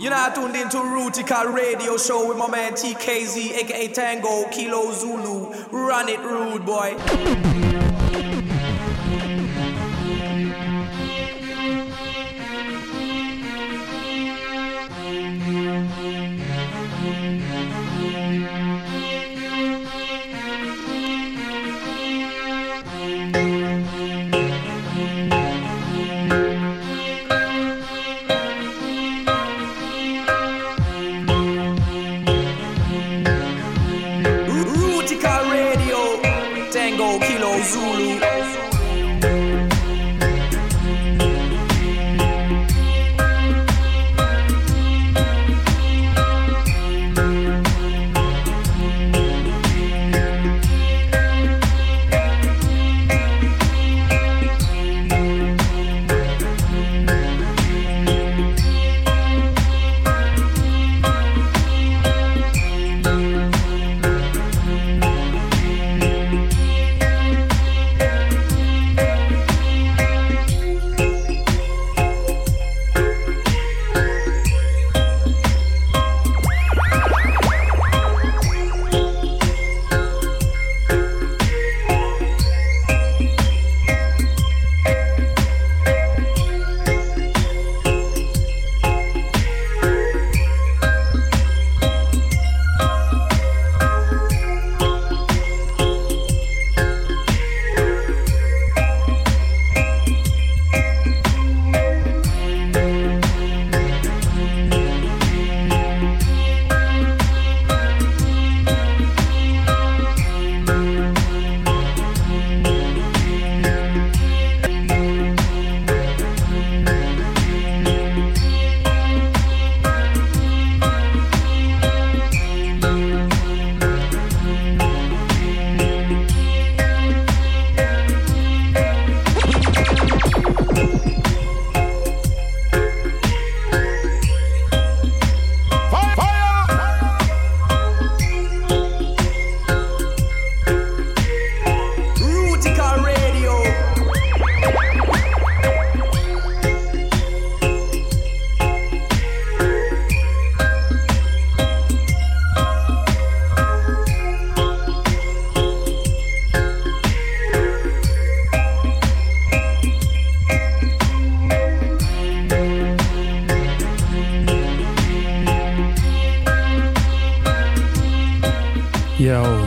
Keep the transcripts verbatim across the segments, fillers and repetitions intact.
You're now tuned into Rootikal Radio Show with my man T K Z, aka Tango Kilo Zulu. Run it, rude boy.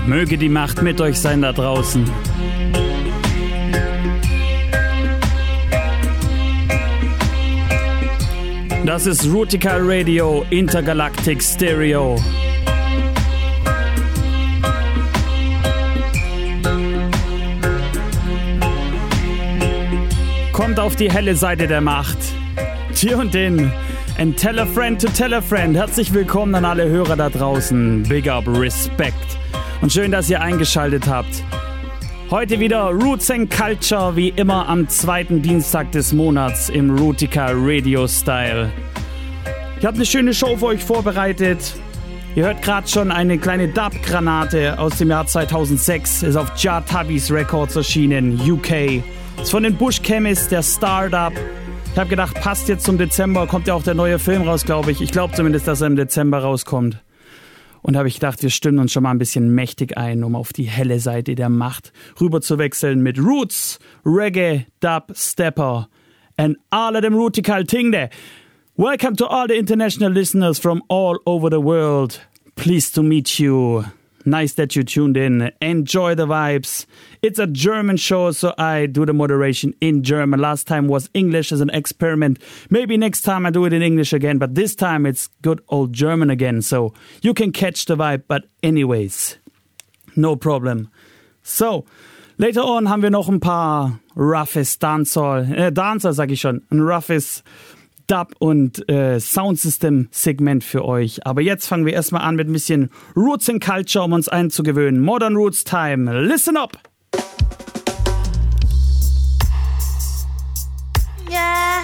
Möge die Macht mit euch sein da draußen. Das ist Rootikal Radio Intergalactic Stereo. Kommt auf die helle Seite der Macht. Hier und den. And tell a friend to tell a friend. Herzlich willkommen an alle Hörer da draußen. Big up, Respekt. Und schön, dass ihr eingeschaltet habt. Heute wieder Roots and Culture, wie immer am zweiten Dienstag des Monats im Rootikal Radio Style. Ich habe eine schöne Show für euch vorbereitet. Ihr hört gerade schon eine kleine Dub-Granate aus dem Jahr zweitausendsechs. Ist auf Jah Tabis Records erschienen, U K. Ist von den Bush Chemists, der Startup. Ich habe gedacht, passt jetzt zum Dezember. Kommt ja auch der neue Film raus, glaube ich. Ich glaube zumindest, dass er im Dezember rauskommt. Und habe ich gedacht, wir stimmen uns schon mal ein bisschen mächtig ein, um auf die helle Seite der Macht rüber zu wechseln mit Roots, Reggae, Dub, Stepper and all of them Rootikal Tingde. Welcome to all the international listeners from all over the world. Pleased to meet you. Nice that you tuned in. Enjoy the vibes. It's a German show, so I do the moderation in German. Last time was English as an experiment. Maybe next time I do it in English again, but this time it's good old German again, so you can catch the vibe. But anyways, no problem. So, later on haben wir noch ein paar roughes Dancehall, äh, Dancer sag ich schon, ein roughes Dub- und äh, Soundsystem-Segment für euch. Aber jetzt fangen wir erstmal an mit ein bisschen Roots and Culture, um uns einzugewöhnen. Modern Roots Time. Listen up! Yeah.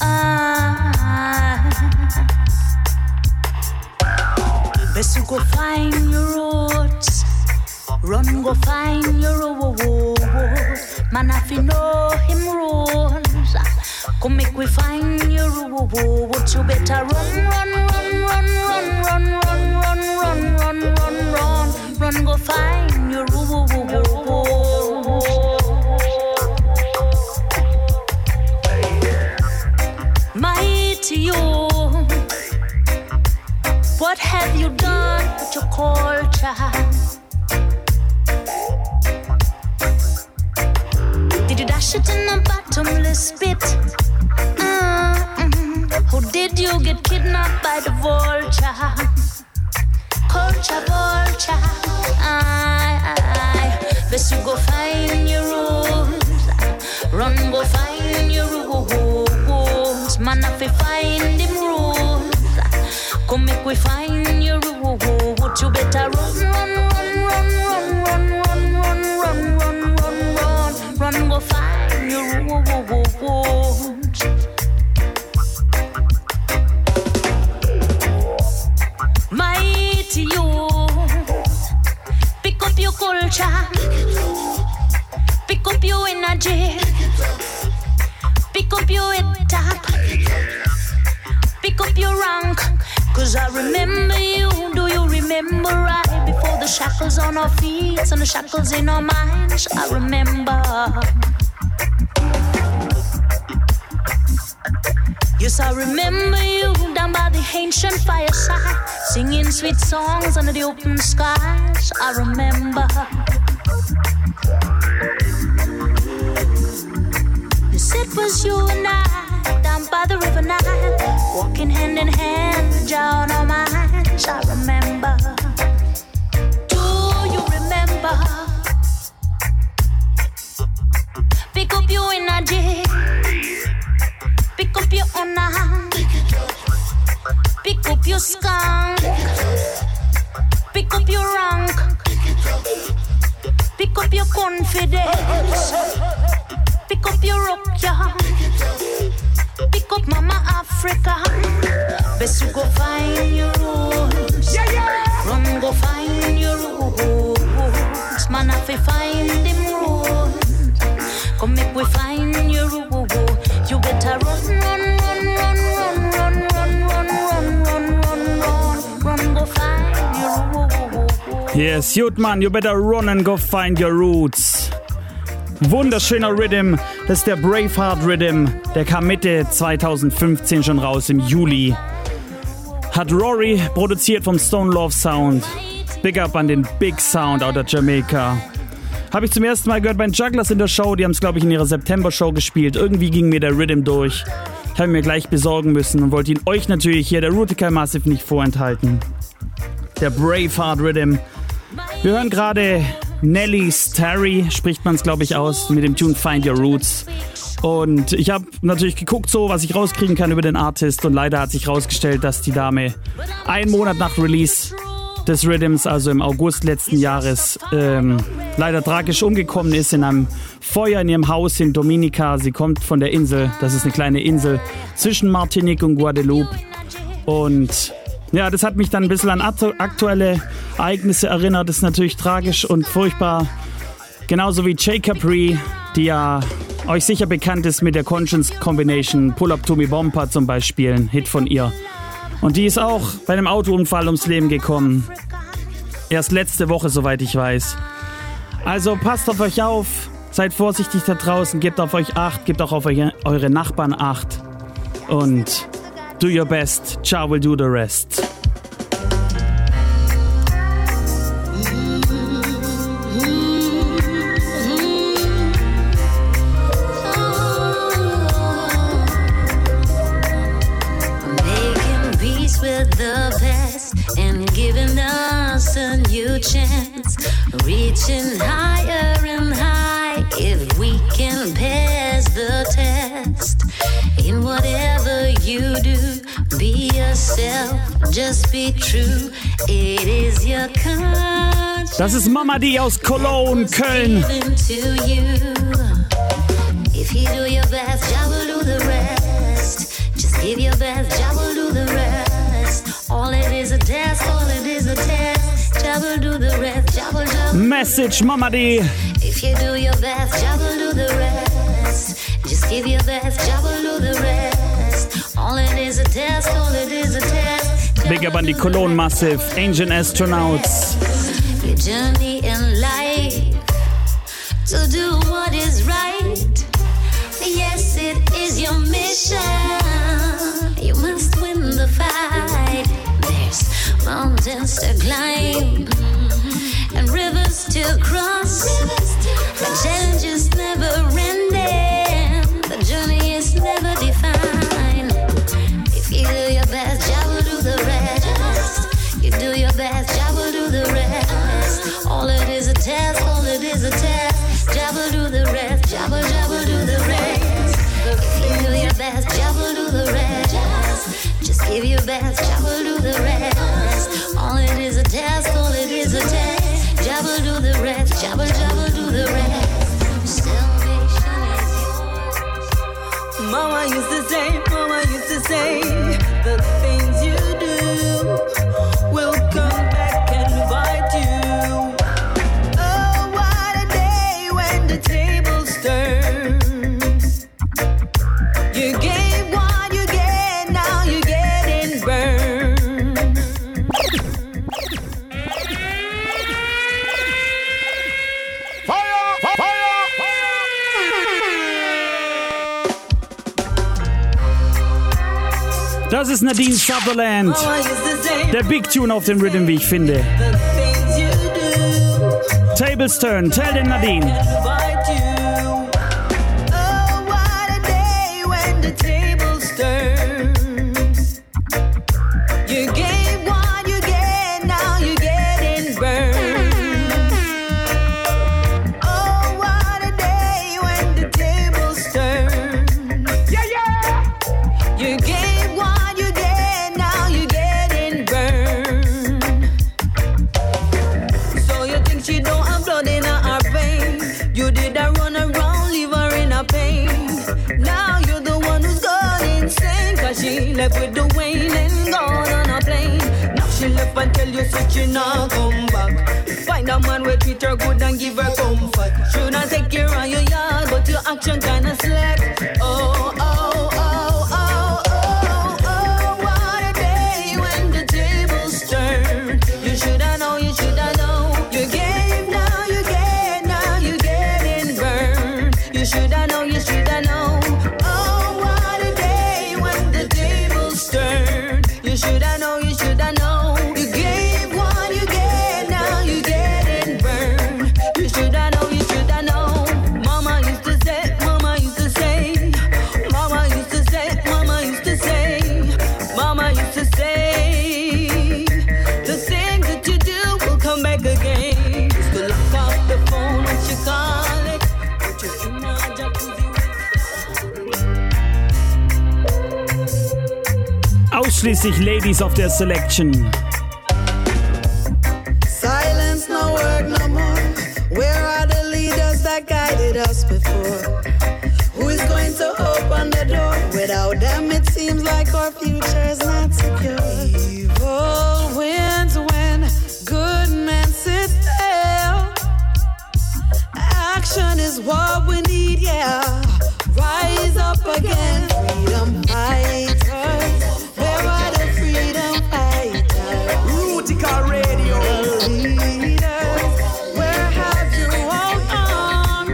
Uh, best you go find your roots. Run, go go find your own. Man, if you know him rules, come make we find your own. What you better run, run, run, run, run, run, run, run, run, run, run, run, run, go find your own. You, what have you done with your culture? Did you dash it in a bottomless pit? Mm-hmm. Or did you get kidnapped by the vulture? Culture, vulture, aye, aye. Best you go find your rules. Run, go find your rules. Man, if we find them rules, come make we find your rules. You better run, run, run, run, run, run, run, run, run, run, run, run, run, go find your rules. Mighty youth, pick up your culture, pick up your energy, pick up your it up. Pick up your rank, cause I remember you. Do you remember right before the shackles on our feet and the shackles in our minds? I remember. Yes, I remember you down by the ancient fireside, singing sweet songs under the open skies. I remember. Yes, it was you and I. Down by the river Nile, walking hand in hand, John on my hands. I remember. Do you remember? Pick up your energy, pick up your honor, pick up your skunk, pick up your rank, pick up your confidence, pick up your rock. Pick up Mama Africa. Best you go find your roots. Yeah, yeah. Run, go find your roots. Man, if we find them roots, come make we find your roots. You better run, run, run, run, run, run, run, run, run, run, run, run, run, go find your roots. Yes, youth man, you better run and go find your roots. Wunderschöner Rhythm, das ist der Braveheart Rhythm, der kam Mitte zwanzig fünfzehn schon raus im Juli. Hat Rory produziert vom Stone Love Sound. Big up an den Big Sound out of Jamaica. Habe ich zum ersten Mal gehört bei den Jugglers in der Show, die haben es glaube ich in ihrer September-Show gespielt. Irgendwie ging mir der Rhythm durch. Ich habe ihn mir gleich besorgen müssen und wollte ihn euch natürlich hier, der Rootikal Massive, nicht vorenthalten. Der Braveheart Rhythm. Wir hören gerade Nelly's Terry, spricht man es glaube ich aus, mit dem Tune Find Your Roots. Und ich habe natürlich geguckt, so was ich rauskriegen kann über den Artist, und leider hat sich herausgestellt, dass die Dame einen Monat nach Release des Rhythms, also im August letzten Jahres, ähm, leider tragisch umgekommen ist in einem Feuer in ihrem Haus in Dominica. Sie kommt von der Insel, das ist eine kleine Insel zwischen Martinique und Guadeloupe, und ja, das hat mich dann ein bisschen an aktuelle Ereignisse erinnert. Das ist natürlich tragisch und furchtbar. Genauso wie Jay Capri, die ja euch sicher bekannt ist mit der Conscience Combination, Pull Up To Me Bomber zum Beispiel, ein Hit von ihr. Und die ist auch bei einem Autounfall ums Leben gekommen. Erst letzte Woche, soweit ich weiß. Also passt auf euch auf, seid vorsichtig da draußen, gebt auf euch Acht, gebt auch auf eure Nachbarn Acht. Und do your best, Jah will do the rest. Making peace with the past and giving us a new chance. Reaching higher and high if we can pass the test. In whatever you do, be yourself, just be true, it is your conscience. Das ist Mamadee aus Cologne, Köln. If you do your best, Jah will do the rest. Just give your best, Jah will do the rest. All it is a test, all it is a test. Jah will do the rest, Jah will do the rest. message, Mamadee. If you do your best, Jah will do the rest. Just give your best, Jah will do the rest. All it is a test, all it is a test. Jah Big up on the Cologne Massive, Ancient Astronauts. Your journey in life to do what is right. Yes, it is your mission. You must win the fight. There's mountains to climb and rivers to cross. The challenge is never ending. The journey is never defined. If you do your best, Jah will do the rest. You do your best, Jah will do the rest. All it is a test, all it is a test. Jah will do the rest, Jah will, Jah will do the rest. If you do your best, Jah will do the rest. Just give your best, Jah will do the rest. All it is a test, all it is a test. Jah will do the rest, Jah will, Jah will do the rest. Salvation is yours. Mama used to say, Mama used to say, the things you do will come back and bite you. Oh, what a day when the table turns. You gave what you get, now you're getting burned. Das ist Nadine Sutherland. Der Big Tune auf dem Rhythm, wie ich finde. Tables turn, tell den Nadine. With the Wayne and gone on a plane. Now she left and tell you so she not come back. Find a man where treat her good and give her comfort. Should not take care of your yard, but your action kinda slack. Oh, oh, oh, oh, oh, oh. What a day when the tables turn. You shoulda know, you shoulda know. You gave, now you get, now you getting burned. You shoulda know, you shoulda know. Schließlich Ladies auf der Selection. Silence, no word, no more. Where are the leaders that guided us before? Who is going to open the door? Without them it seems like our future's not secure. Evil wins when good men sit still. Action is what we need, yeah. Rise up again, freedom fighters. Where are the freedom fighters? Rootikal Radio. The leaders, where have you all gone?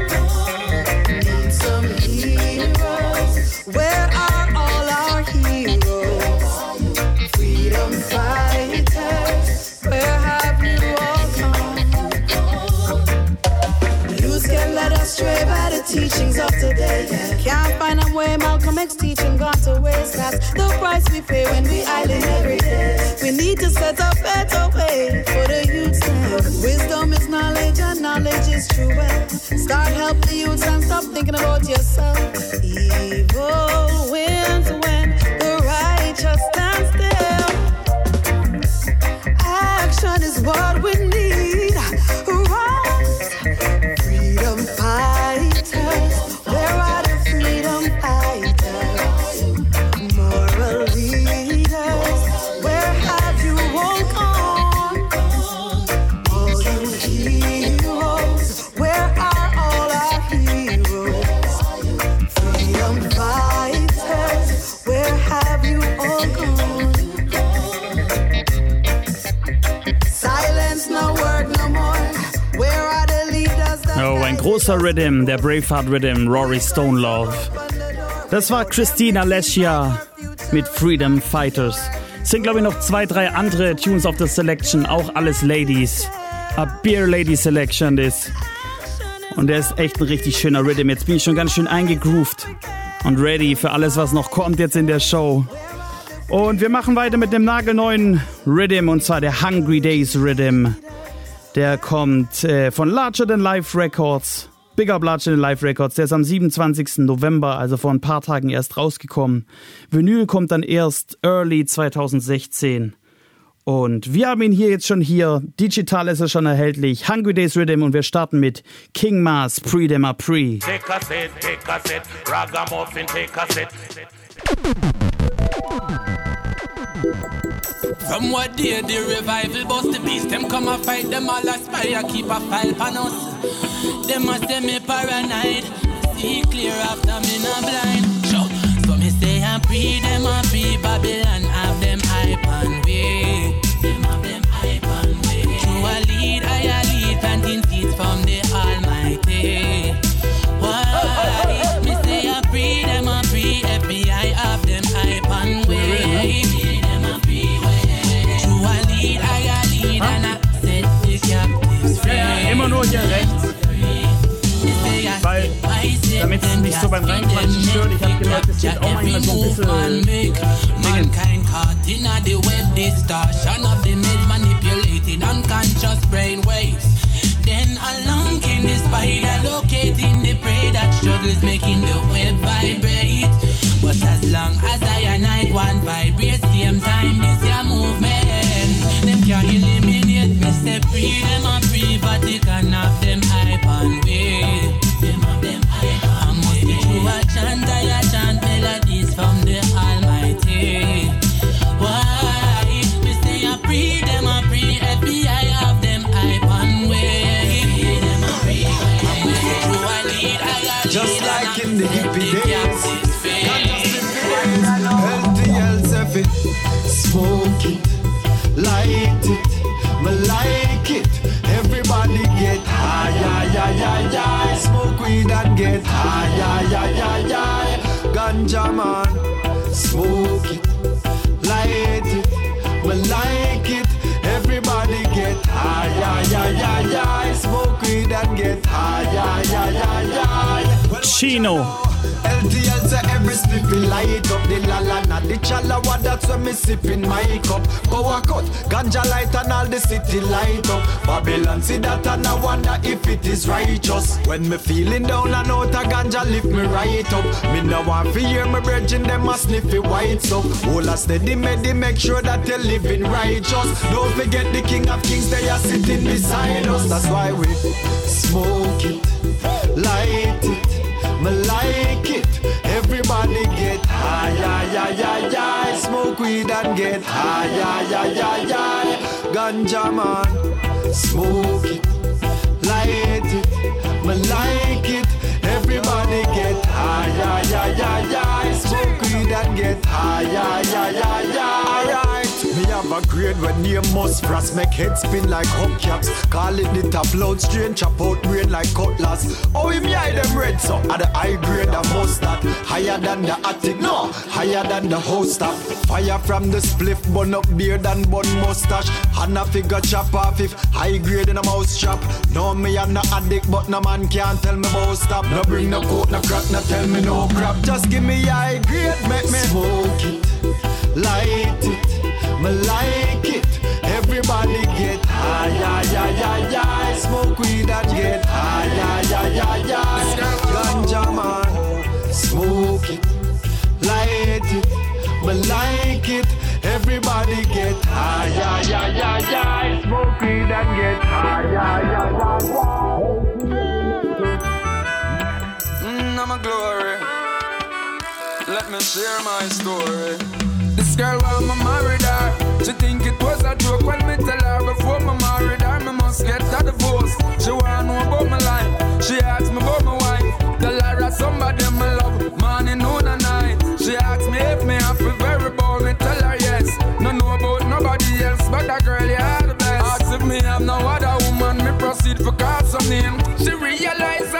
Need some heroes. Where are all our heroes? Freedom fighters, where have you all gone? News can let us stray by the teachings of today. Can't find a way, Malcolm X teaching gone to waste. That's the price we pay when we idle every day. We need to set a better way for the youths now. Wisdom is knowledge and knowledge is true wealth. Start helping the youths and stop thinking about yourself. Evil wins when the righteous stand still. Action is what we need. Rise, freedom fighters. Where are the freedom fighters? Moral leaders, where have you all gone? All you heroes. großer Rhythm, der Braveheart Rhythm, Rory Stone Love. Das war Christina Alecia mit Freedom Fighters. Es sind, glaube ich, noch zwei, drei andere Tunes auf der Selection, auch alles Ladies. A Beer Lady Selection, das. Und der ist echt ein richtig schöner Rhythm. Jetzt bin ich schon ganz schön eingegroovt und ready für alles, was noch kommt jetzt in der Show. Und wir machen weiter mit dem nagelneuen Rhythm, und zwar der Hungry Days Rhythm. Der kommt äh, von Larger Than Life Records, Big Up Larger Than Life Records. Der ist am siebenundzwanzigsten November, also vor ein paar Tagen erst rausgekommen. Vinyl kommt dann erst early zwanzig sechzehn. Und wir haben ihn hier jetzt schon hier, digital ist er schon erhältlich, Hungry Days Rhythm, und wir starten mit King Mars, Pre Dem A Pre. Take a sit, take a sit, Ragamuffin, take a sit. From what day the revival bust the beast, them come and fight, them all aspire, keep a file pan us. Them a say me paranoid, see clear after me not blind. Sure. So me say I pre them a pre, Babylon have them hype and way. Them have them hype and way. True a lead, I a lead, planting seeds from the Almighty. Why? Me say I pre them a pre, F B I have them hype and way. Immer nur hier rechts, weil, damit es nicht so beim Reinquatschen stört, ich hab gemerkt, es geht auch manchmal so ein bisschen Mankind caught in the web distortion of the myth, manipulating unconscious brainwaves. Then along came the spider, locating the prey that struggles, making the web vibrate. But as long as I and I one vibrate, same time, this your movement. Them can't eliminate me, say free them and free, but they can have them hype and way. Them have them hype and way. I must be true, I chant, I chant melodies from the Almighty. Why? Me say I free them and free, F B I have them hype and way. Them and free, I must be true, I lead, I lead. Just like in the hippie days. Smoke it, light it, me like it. Everybody get high, high, high, high, high. Smoke weed and get high, high, high, high, high. Ganja man, smoke it, light it, me like it. Everybody get high, high, high, high, high. Smoke weed and get high, high, high, high, high. Well, Chino. L T L say every sniffy light up. The lalana, the chalawa, that's when me sipping my cup. Power cut, ganja light and all the city light up. Babylon see that and I wonder if it is righteous. When me feeling down and out a ganja lift me right up. Me no want to hear me bridging them a sniffy whites up. All a steady medi make sure that they living righteous. Don't forget the King of Kings, they are sitting beside us. That's why we smoke it, light it, me like it. Everybody get high, high, high, high. Smoke weed and get high, high, high, high. Ganja man, smoke it, light it, me like it. Everybody get high, high, high, high. Smoke weed and get high, high, high, high, high. Me have a grade when you must press, make head spin like hubcaps. Call it the top loud strain, chop out brain like cutlass. Oh, him eye them red, so at the high grade I must that. Higher than the attic, no, higher than the host up. Fire from the spliff, bun up beard and bun mustache. And a figure chop off if high grade in a mouse chop. No, me am no addict, but no man can't tell me about stop. No bring no coat, no crack, no tell me no crap. Just give me high grade, make me smoke it, light it. Me like it, everybody get high, high, high, high, high. Smoke weed and get high, high, high, high, high. Ganja man, smoke it, light it, me like it. Everybody get high, high, high, high, high. Smoke weed and get high, high, high, high, high. Mmm, I'm a glory. Let me share my story. This girl while me married her, she think it was a joke when me tell her before me married her, me must get a divorce. She wanna know about my life, she asked me about my wife. Tell her somebody me love, morning, noon and night. She asked me if me have a very ball, me tell her yes. No know about nobody else, but that girl you are the best. Asked if me have no other woman, me proceed for cause some name. She realized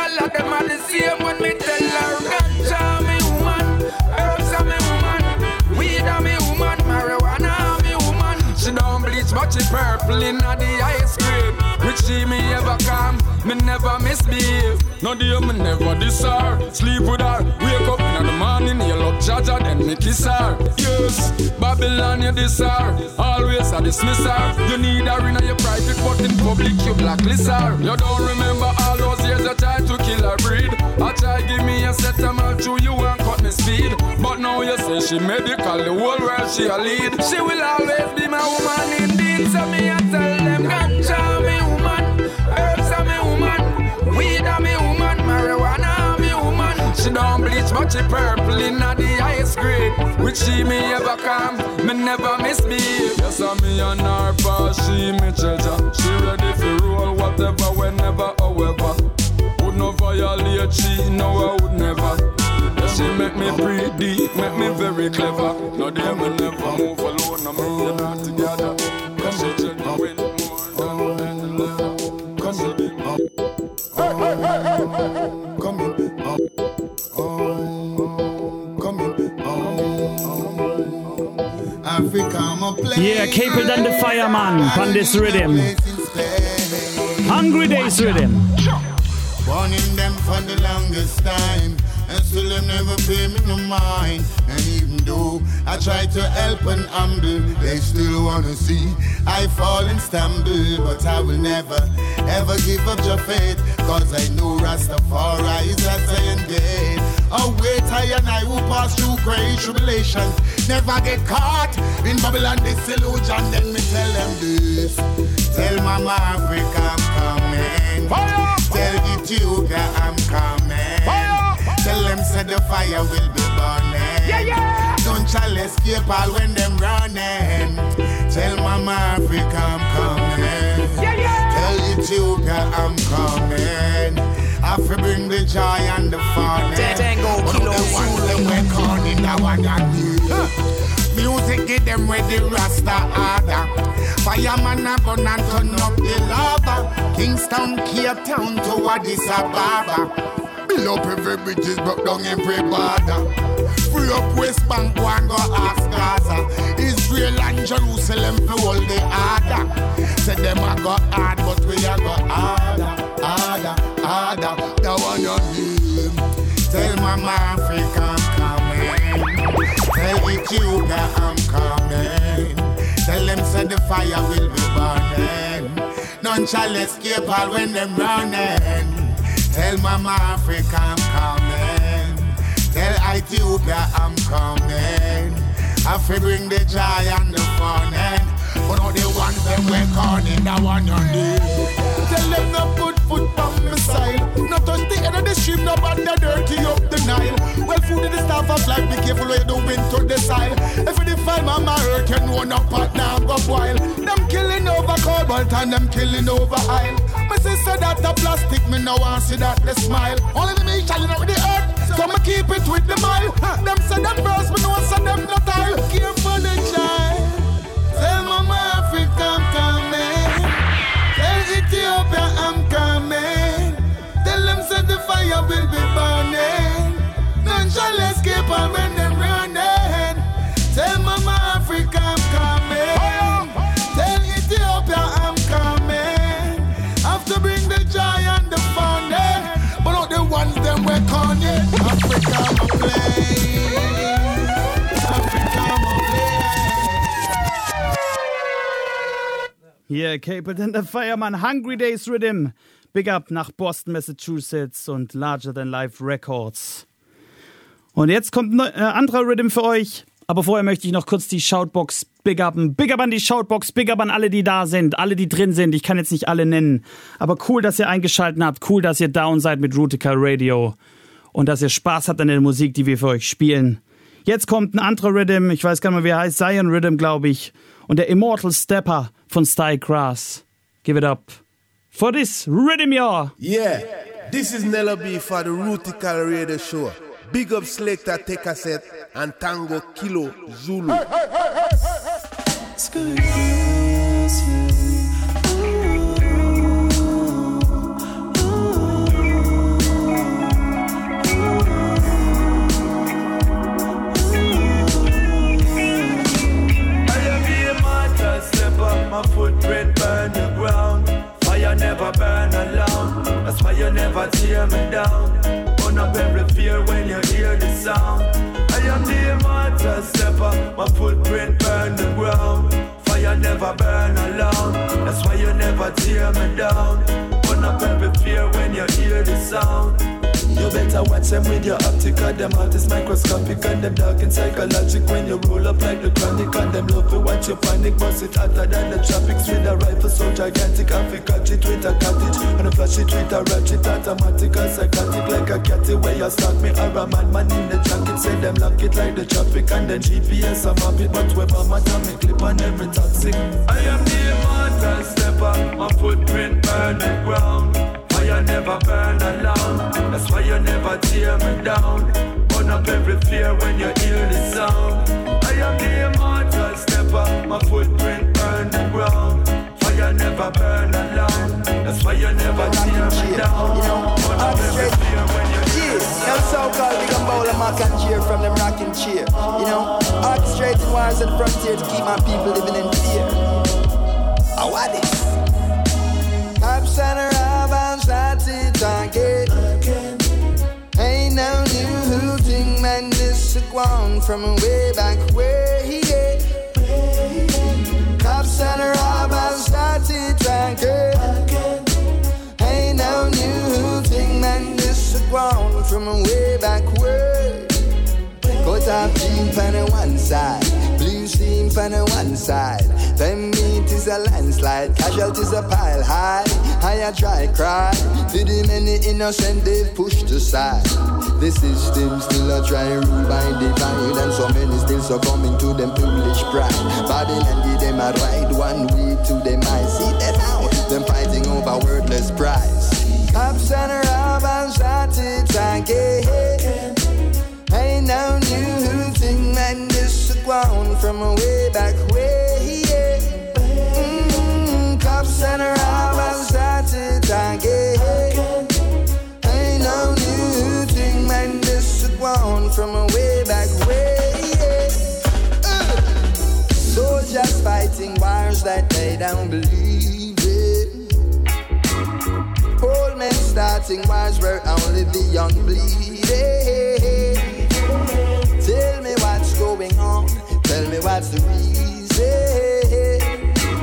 calm, me never misbehave. No dear, me never diss her. Sleep with her, wake up in the morning, you love Jaja, then me kiss her. Yes, Babylon, you diss her, always a dismiss her. You need her in your private, but in public you blacklist her. You don't remember all those years I tried to kill her breed. I tried give me a set amount to you and cut me speed. But now you say she medical, the whole world she a lead. She will always be my woman indeed, so me I tell them ganja me woman, herbs a me woman, weed a me woman, marijuana a me woman. She don't bleach but she purple in the ice grade. Which she me ever come, me never misbehave. Yes a me and her pa, she me treasure. She ready for roll whatever, whenever, however. Would no violate she, no I would never. She make me pretty, make me very clever. No, they will never move alone, I'm in the night together. Cause she check my way more than the leather. Cause she be up. Come in, be up. Come in, be up. Africa, I'm a place. Yeah, Capleton the Fireman on this rhythm. Hungry Days Rhythm. Warning them for the longest time. And still them never pay me no mind. And even though I try to help and humble, they still wanna see I fall and stumble. But I will never, ever give up your faith, cause I know Rastafari is at the end gate. Oh wait, I and I who pass through great tribulations never get caught in Babylon disillusion. Then me tell them this. Tell Mama Africa I'm coming. Fire! Tell Ethiopia I'm coming. Fire! Tell them said the fire will be burning. Yeah, yeah. Don't shall escape all when them running. Tell Mama Africa I'm coming. Yeah, yeah. Tell Ethiopia I'm coming. After bring the joy and the fun. Tango Kilo Zulu we're calling that one and you. Music give them where the Rasta order. Fireman a gun and turn up the lava. Kingston, Cape Town to Addis Ababa. Build up every bridges, broke down every border. Free up West Bank, go and go ask Gaza. Israel and Jerusalem to hold the order. Said them a go hard, but we a go harder, harder, harder. That one your name. Tell Mama Africa I'm coming. Tell Ethiopia I'm coming. Tell them said the fire will be burning. None shall escape all when them running. Tell Mama Africa I'm coming. Tell Ethiopia I'm coming. I feel bring the joy and the fun. But all the ones that we're calling, that one on the. Tell them no put foot on the side. No touch the end of the stream, no band the dirty up the Nile. Well, food in the staff of life, be careful where the wind to the side. If you defile Mama Earth, you know no partner go wild. Them killing over cobalt and them killing over oil. My sister that the plastic, me no want see that the smile. Only the me challenge out with the earth, so me keep it with the mile. Them say them verse, me no say them no tile. Careful the child, tell Mama Africa I'm coming. Tell Ethiopia I'm coming. Tell them say the fire will be burning. None shall escape all when them running. Tell Mama Africa I'm coming. Tell Ethiopia I'm coming. To bring the joy and the fun, eh? But not the ones them we're calling. Africa, my place. Africa, my place. Hier, Capleton the Fireman, Hungry Days Rhythm. Big up nach Boston, Massachusetts und Larger Than Life Records. Und jetzt kommt ein anderer Rhythm für euch. Aber vorher möchte ich noch kurz die Shoutbox big upen. Big up an die Shoutbox, big up an alle, die da sind, alle, die drin sind. Ich kann jetzt nicht alle nennen. Aber cool, dass ihr eingeschaltet habt. Cool, dass ihr down seid mit Rootikal Radio. Und dass ihr Spaß habt an der Musik, die wir für euch spielen. Jetzt kommt ein anderer Rhythm. Ich weiß gar nicht mehr, wie er heißt. Zion Rhythm, glaube ich. Und der Immortal Stepper von Style Grass. Give it up. For this rhythm, y'all. Yeah, this is Nella B for the Rootikal Radio Show. Big up Selector Take a Set and Tango Kilo Zulu. Hey, hey, hey, hey, hey. Screw you. I'll be a mortal stepper, my footprint burn the ground. Fire never burn alive. you never tear me down. Burn up every fear when you hear the sound. I am the immortal stepper, my footprint burn the ground. Fire never burn alone, that's why you never tear me down. Burn up every fear when you hear the sound. You better watch them with your optica. Them heart is microscopic and them dark and psychologic. When you roll up like the chronic and them love to watch you panic. Bust it hotter than the tropics with a rifle so gigantic. I feel catch it with a cottage and a flash it with a ratchet. Automatic and psychotic like a catty. Where you start me or a madman in the jacket. Say them lock it like the traffic and then G P S I map it. But with my atomic clip on every toxic. I am the immortal stepper. My footprint burn the ground. You never burn alone, that's why you never tear me down. Burn up every fear when you hear the sound. I am the immortal stepper, my footprint burn the ground. Fire never burn alone, that's why you never tear me down. Burn up every fear when you hear the sound. Now so-called big and bowl of mock and cheer from them rocking cheer. You know, hard straight and wires at the frontier to keep my people living in fear. I want it. I'm center that's it again. Again. Ain't no new thing, man. This is gone from way back way. Yeah. Cops and robbers started again. Again. Ain't no new thing, man. This is gone from way back way. Cut off jeans from the one side, blue steam from the one side. Them meat is a landslide, casualties a pile high. I try cry, to the many innocent they've pushed aside. The system still a try rule by divide, and so many still succumbing to them foolish pride. Babylon give them a ride, one way to them I see them out, them fighting over worthless prize. Cops and robbers started again. Ain't no new thing, man, this is gone from way back way, yeah. Mm-hmm. Cops and robbers started again. Ain't no new thing, man, this is gone from way back way, yeah. Mm. Soldiers fighting wars that they don't believe in. Old men starting wars where only the young bleed. Tell me what's going on, tell me what's the reason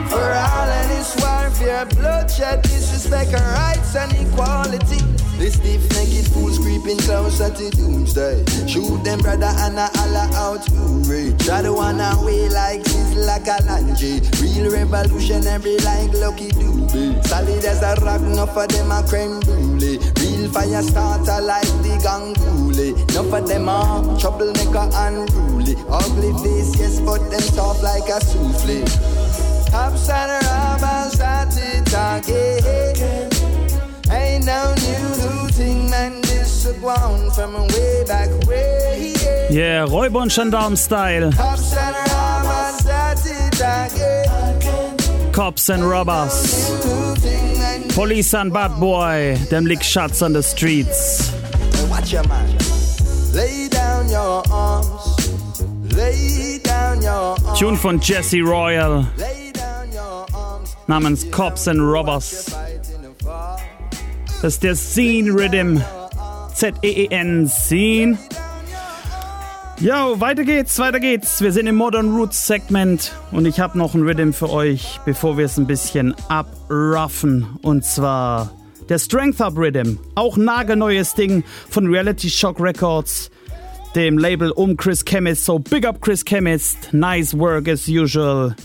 for all of this warfare, bloodshed, disrespect, and rights and equality. These stiff-necked fools creeping closer to doomsday. Shoot them brother and a Allah out who rage. Try to run away like this, like a lunge. Real revolutionary like Lucky Dube. Solid as a rock, enough for them a creme brulee. Real fire starter like the Ganguly. Enough of them are troublemaker unruly. Ugly face, yes, but them soft like a souffle. Cops and robbers started again. Ain't no new thing, man, this is gone from way back way. Yeah, Räuber und Gendarm-Style. Cops and robbers started again. Cops and robbers. Police and bad boy, them lick shots on the streets. Watch your man. Lay down your arms. Lay down your arms. Tune von Jesse Royal. Namens Cops and Robbers. Das ist der Scene Rhythm. Z E E N Scene. Yo, weiter geht's, weiter geht's. Wir sind im Modern Roots Segment und ich habe noch ein Rhythm für euch, bevor wir es ein bisschen abruffen. Und zwar der Strength Up Rhythm. Auch nagelneues Ding von Reality Shock Records, dem Label um Chris Chemist. So big up Chris Chemist. Nice work as usual.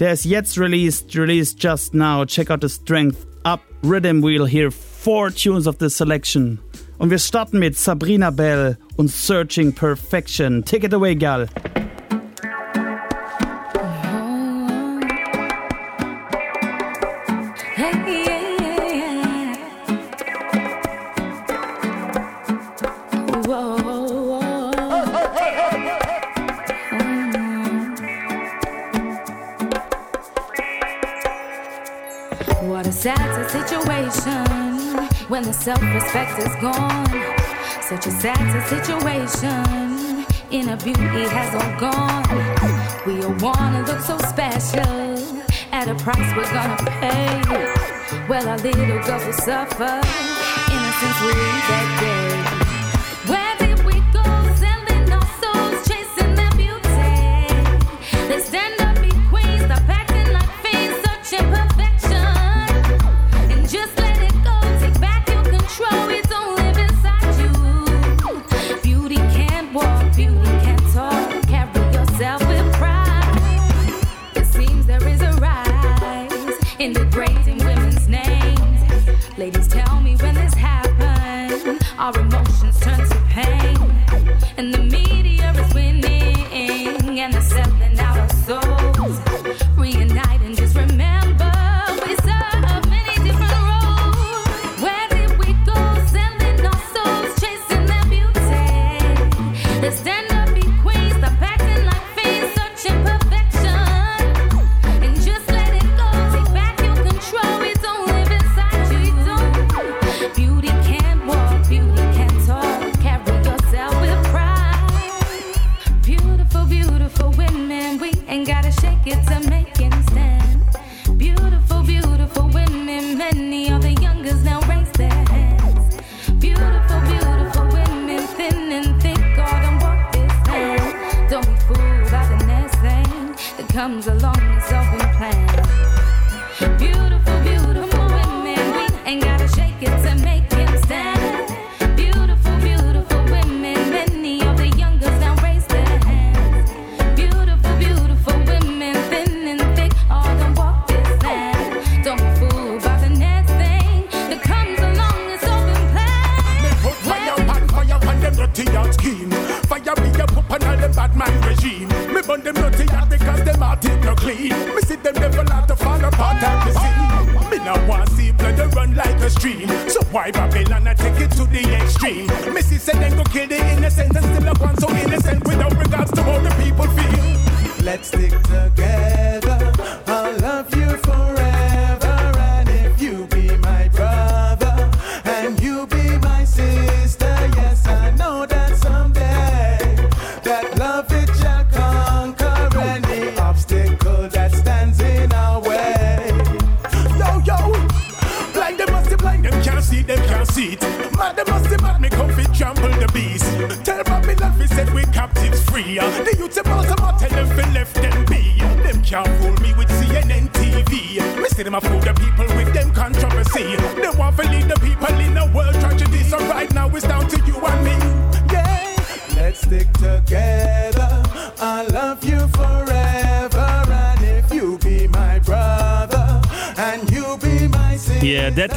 Der ist jetzt released, released just now. Check out the Strength Up Rhythm. We'll hear four tunes of the selection. Und wir starten mit Sabrina Bell und Searching Perfection. Take it away, gal. That's a situation when the self-respect is gone. Such a sad situation in a beauty has all gone. We all wanna look so special at a price we're gonna pay. Well, our little girl will suffer in a since way back then.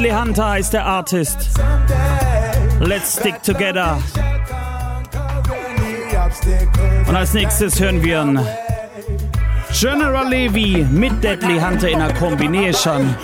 Hunter ist der Artist. Let's Stick Together. Und als nächstes hören wir einen General Levy mit Deadly Hunter in einer Kombination.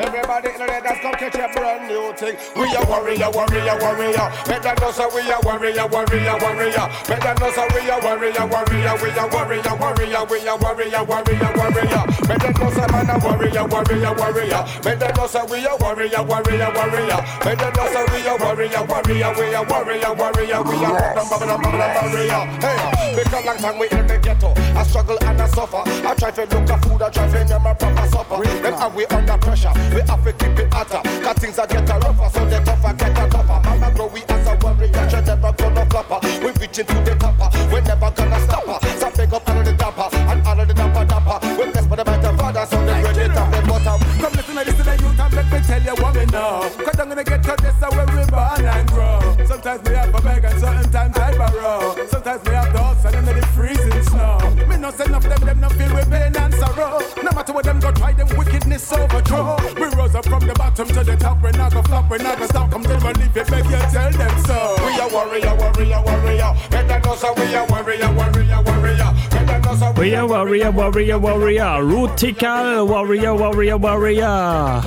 Everybody in the red, that's come catch a brand new thing. We a warrior, warrior, warrior. Better know so we a warrior, warrior, warrior. Better know so we a warrior, warrior. We a warrior, warrior, we a warrior, warrior, warrior. Better know so man a warrior, warrior, warrior. Better know so we a warrior, warrior, warrior. Better know so we a warrior, warrior. We a warrior, warrior, we a warrior. Hey, because long time we in the ghetto, I struggle and I suffer. I try to look at food, I try to get my proper supper. Then are we under pressure? We have to keep it hotter, cause things are getting rougher, so they tougher, get a tougher. Mama grow we as a warrior, she never gonna flopper. We reaching to the topper, we never gonna stop her. So pick up out of the damper, and out of the damper damper. We blessed by the better father, so they ready to the bottom. Come listen to this to the youth and let me tell you what we know. Cause I'm gonna get to this, so where we born and grow. Sometimes we have to beg and sometimes I borrow. Sometimes we have to hustle and then it freezing snow. Me no say enough them, them no feel with pain and sorrow. No matter what them go try, them wickedness overthrow. We rose up from the bottom to the top. We're not gonna flop, we're not gonna stop. Come to my leave it, make you tell them so. We a warrior, warrior, warrior. Better know so we a warrior, warrior, warrior. Better know so we a warrior, warrior, warrior. Rootikal, warrior, warrior, warrior.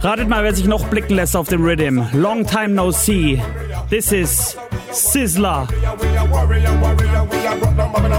Ratet mal, wer sich noch blicken lässt auf dem Rhythm. Long time no see. This is Sizzler. I don't wanna be hurting my brother.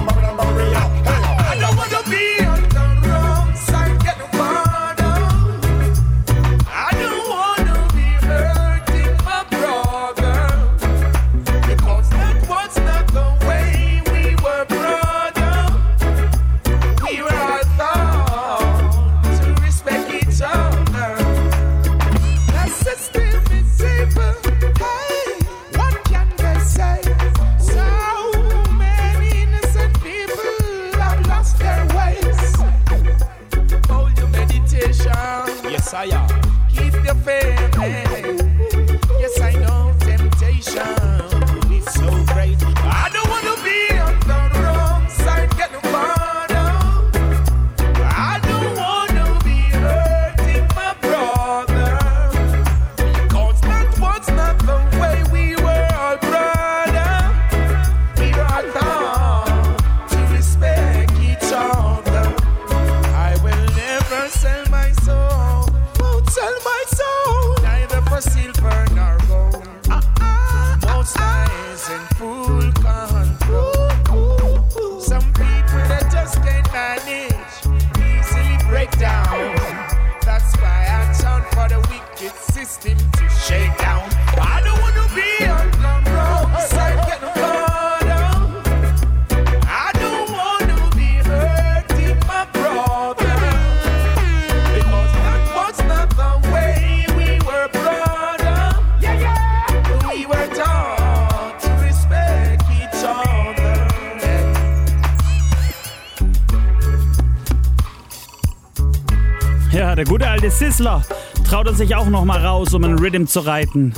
Der gute alte Sizzler traut er sich auch nochmal raus, um einen Rhythm zu reiten.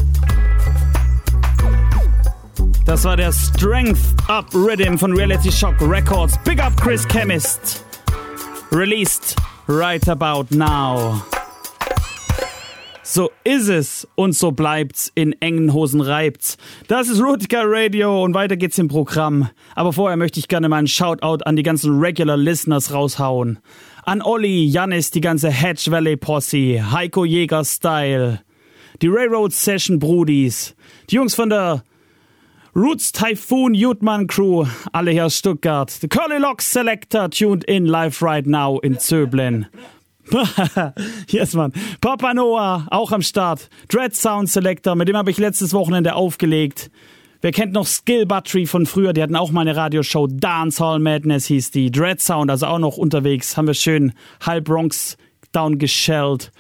Das war der Strength Up Rhythm von Reality Shock Records. Big up Chris Chemist. Released right about now. So ist es und so bleibt's, in engen Hosen reibt's. Das ist Rootikal Radio und weiter geht's im Programm. Aber vorher möchte ich gerne mal einen Shoutout an die ganzen Regular Listeners raushauen. An Olli, Janis, die ganze Hedge Valley Posse, Heiko Jäger Style, die Railroad Session Brudis, die Jungs von der Roots Typhoon Jutman Crew, alle hier aus Stuttgart, The Curly Lock Selector, tuned in live right now in Zöblen. Yes, Mann. Papa Noah, auch am Start. Dread Sound Selector, mit dem habe ich letztes Wochenende aufgelegt. Wer kennt noch Skill Buttery von früher? Die hatten auch mal eine Radioshow. Dancehall Madness hieß die. Dread Sound, also auch noch unterwegs. Haben wir schön halb Bronx down geschellt.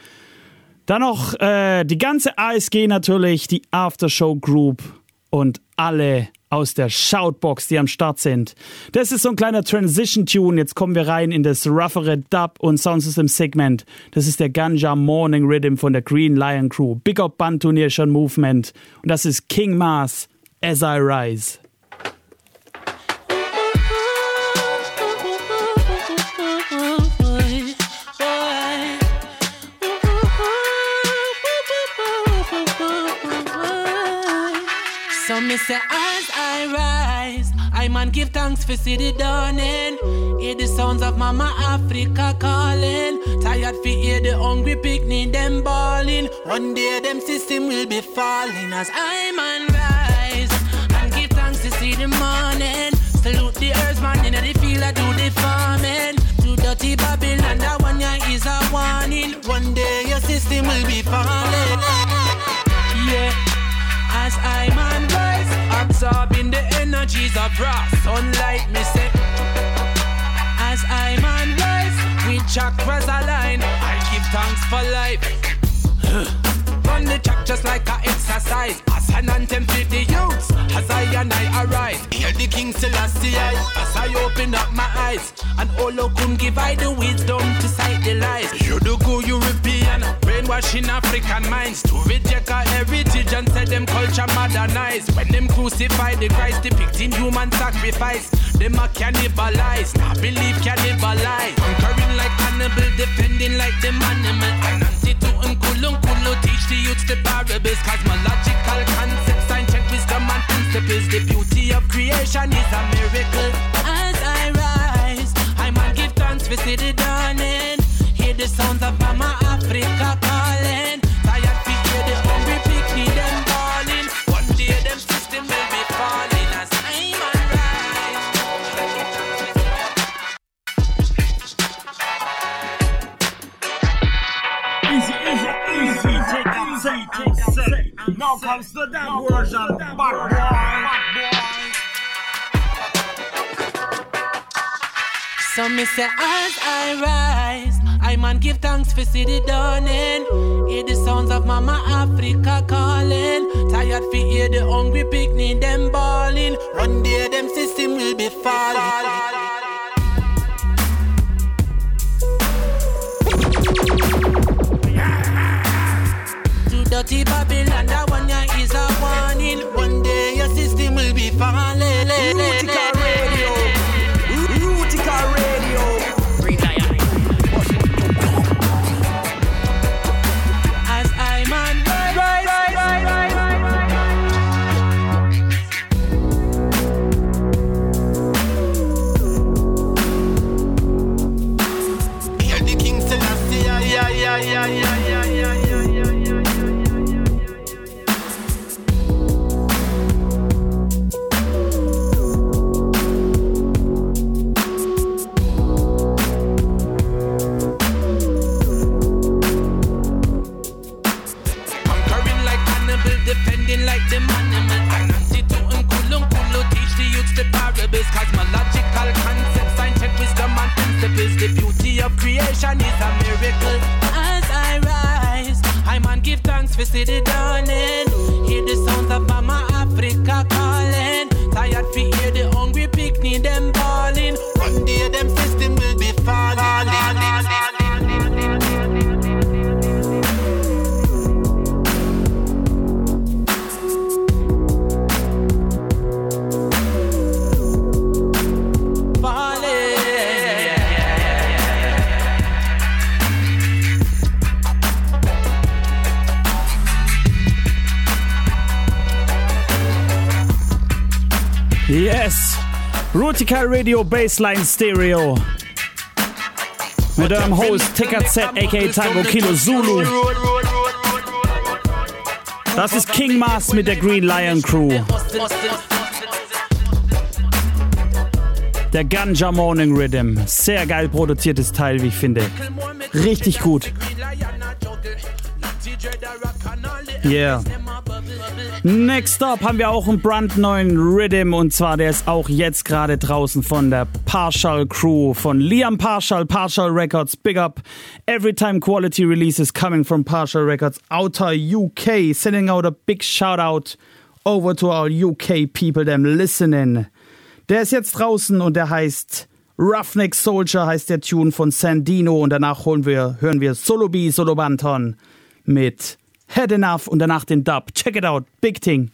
Dann noch äh, die ganze A S G natürlich, die Aftershow Group und alle aus der Shoutbox, die am Start sind. Das ist so ein kleiner Transition-Tune. Jetzt kommen wir rein in das roughere Dub- und Soundsystem-Segment. Das ist der Ganja Morning Rhythm von der Green Lion Crew. Big Up Bantu Nation Movement. Und das ist King Mars, As I Rise. Some me say as I rise, I man give thanks for see the dawning. Hear the sounds of Mama Africa calling. Tired for hear the hungry picnic them bawling. One day them system will be falling. As I man rise, and give thanks to see the morning. Salute the earth man in the field I do the farming. To dirty Babylon that one year is a warning. One day your system will be falling. Yeah. As I man rise, absorbing the energies of raw sunlight, me say. As I man rise, with chakras aligned, I give thanks for life. Run the track just like a exercise. As an anthem for the youths, as I and I arise. Hear the King Celestia, as I open up my eyes. And all who couldn't give I the wisdom to sight the lies. You do go European, brainwashing African minds. To reject our heritage and set them culture modernized. When them crucify the Christ, depicting human sacrifice. Them a cannibalize, not believe cannibalize. Conquering like Hannibal, defending like them animal. And Antitu and Kulunkulo teach the youths the parables. Cosmological concepts, science, check wisdom and principles. The beauty of creation is a miracle. As I rise, I man give thanks for see the dawning. Hear the sounds of Mama Africa calling. Tired feet hear the hungry picnic them calling. One day them system will be falling. As I man rise. Easy, easy, easy, take it easy, take it easy. Now comes the damn version, bad boy, bad boy. So me say as I rise, I man give thanks for see the dawning. Hear the sounds of Mama Africa calling. Tired for hear the hungry picnic them bawling. One day them system will be falling. Dirty Babylon, that one ya is a warning. One day your system will be falling. Rootikal Radio, Rootikal Radio. As I man rise, rise, rise, rise, rise, rise. Hear the King Celestia, yeah, yeah, yeah, yeah, yeah, yeah, yeah, yeah. Cosmological concepts, science, check wisdom and principles. The beauty of creation is a miracle. As I rise, I man give thanks for see the dawning. Hear the sounds of Mama Africa calling. Tired for hear the hungry picnic them bawling. One day them system will be falling. Yes, Rootikal Radio Baseline Stereo. Mit eurem Host T K Z aka Tango Kilo Zulu. Das ist King Mars mit der Green Lion Crew. Der Ganja Morning Rhythm. Sehr geil produziertes Teil, wie ich finde. Richtig gut. Yeah. Next up haben wir auch einen brandneuen Rhythm, und zwar der ist auch jetzt gerade draußen von der Partial Crew, von Liam Partial, Partial Records, big up. Every time quality releases coming from Partial Records, outer U K, sending out a big shout out over to all U K people, them listening. Der ist jetzt draußen und der heißt Roughneck Soldier, heißt der Tune von Sandino, und danach holen wir, hören wir Solo B, Solo Banton mit Head Enough und danach den Dub. Check it out, big thing.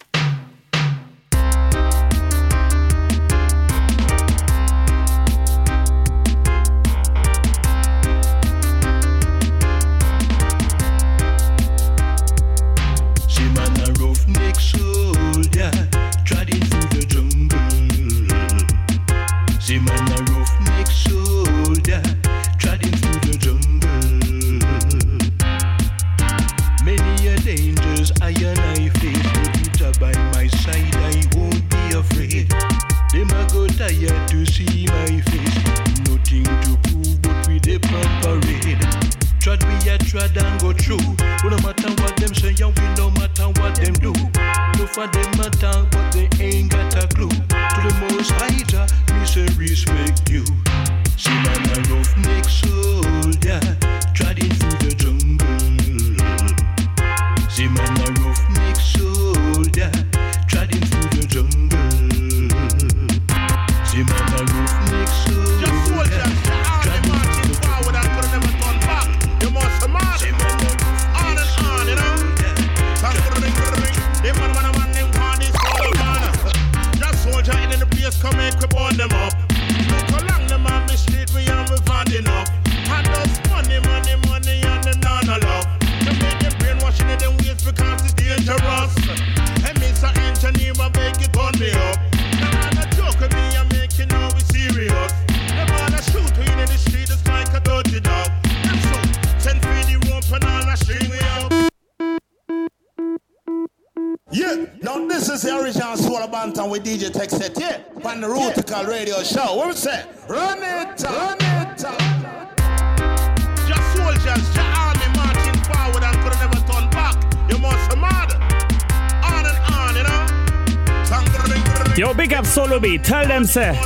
Tell them, sir. That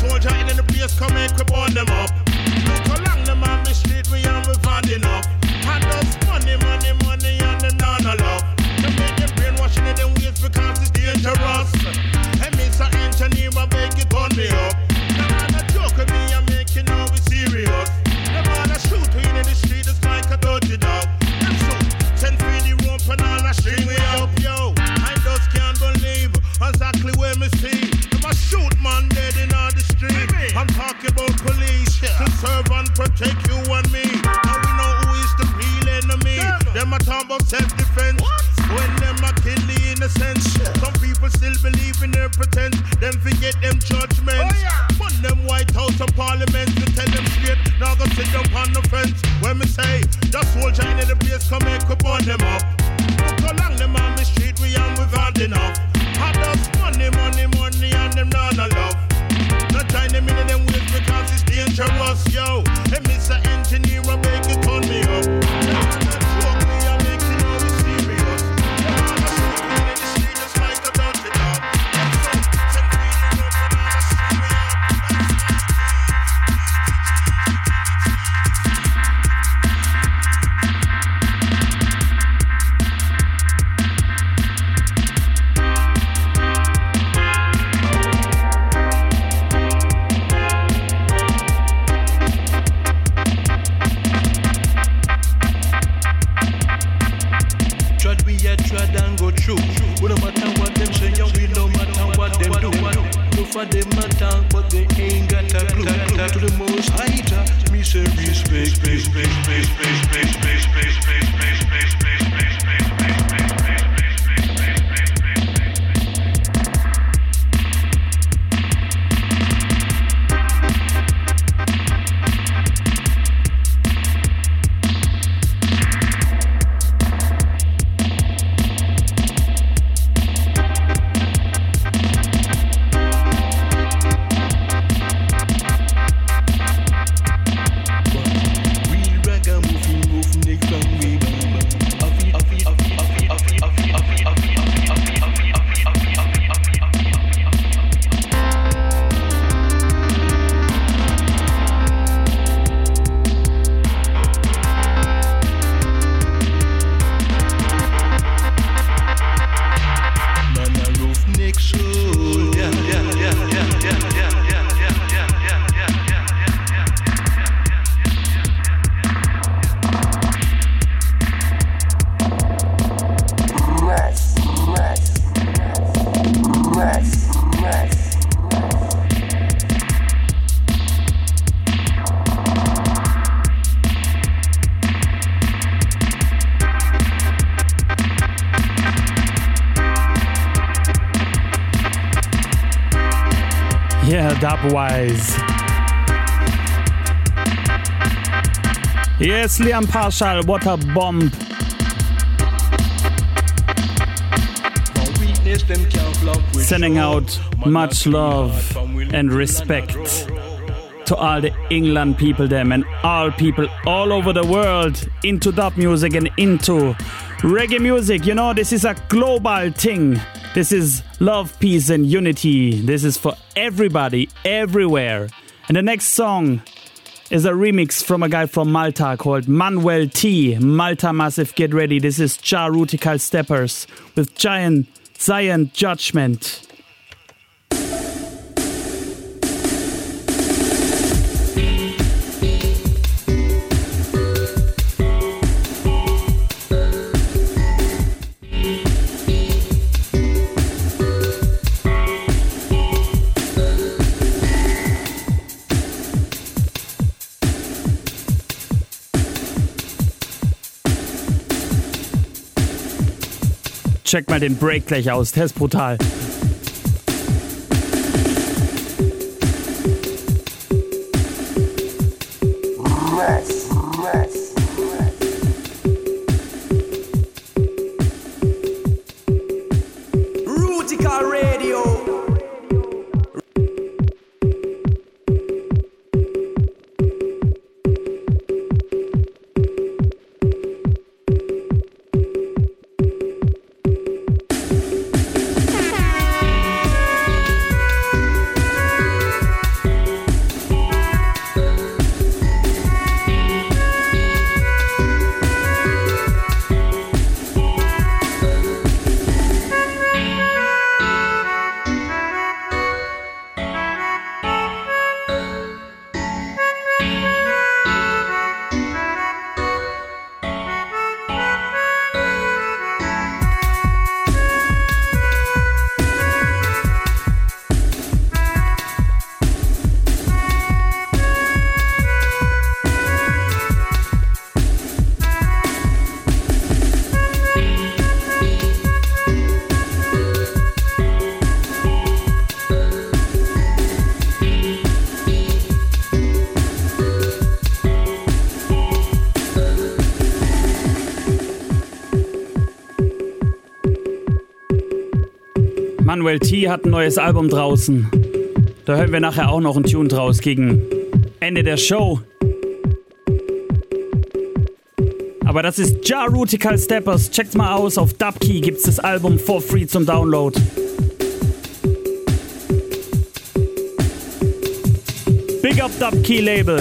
soldier in the place come and keep on them up. Look along them on the street, we and we vanding up. Had us money, money, money, and the nana love. They make them brainwashing in them ways because it's dangerous. And Mister Engineer, I beg you, turn me up. Now I'm a joke with me, I'm making now we serious. They wanna shoot you in the street, it's like a dirty dog. And so, send free the rope and all the string we up, yo. I just can't believe exactly where me see. Them a shoot man dead in all the street. I'm talking about police, yeah, to serve and protect you and me. Now we know who is the real enemy. Yeah. Them a talk about self-defense. What? When them a kill the innocent, yeah. Some people still believe in their pretense. Them forget them judgments. Oh, yeah. Fund them White House and Parliament to tell them straight. Now go sit up on the fence. When me say, just soldier in the place, come and keep on them up. Look along them on the street, we and we vanding up. Had us money, money, money, and them nana love. Not trying them in them ways because it's dangerous, yo. Hey, Mister Engineer, I beg you, turn me up. Now I'm not joke, me, I make you know it's serious. Yeah, I'm not joking in the street, it's like a dirty dog. And so, send me the rope and I'll scream me Yeah, Dubwise. Yes, Liam Parshall, what a bomb. Sending out much love and respect to all the England people them and all people all over the world into dub music and into reggae music. You know, this is a global thing. This is love, peace and unity. This is for everybody, everywhere. And the next song is a remix from a guy from Malta called Manwel T. Malta Massive, get ready. This is Jah Rootikal Steppers with Giant Zion Judgment. Check mal den Break gleich aus, der ist brutal. Manuel T. hat ein neues Album draußen. Da hören wir nachher auch noch einen Tune draus gegen Ende der Show. Aber das ist Jah Rootikal Steppers. Checkt's mal aus. Auf Dubkey gibt's das Album for free zum Download. Big up Dubkey Label.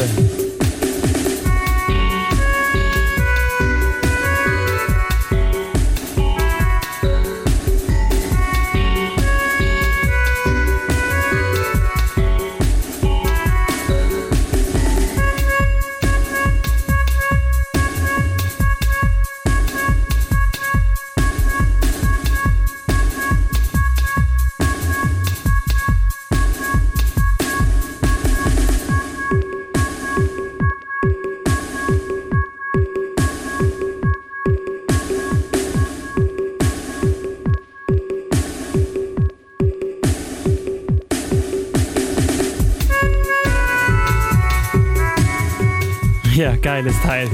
Geiles Teil.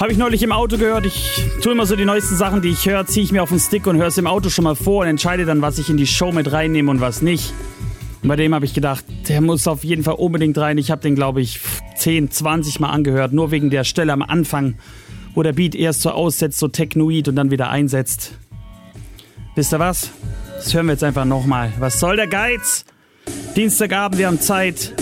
Habe ich neulich im Auto gehört. Ich tue immer so die neuesten Sachen, die ich höre, ziehe ich mir auf den Stick und höre es im Auto schon mal vor und entscheide dann, was ich in die Show mit reinnehme und was nicht. Und bei dem habe ich gedacht, der muss auf jeden Fall unbedingt rein. Ich habe den, glaube ich, zehn, zwanzig Mal angehört, nur wegen der Stelle am Anfang, wo der Beat erst so aussetzt, so technoid und dann wieder einsetzt. Wisst ihr was? Das hören wir jetzt einfach nochmal. Was soll der Geiz? Dienstagabend, wir haben Zeit.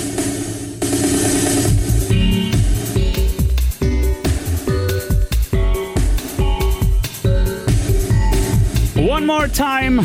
One more time.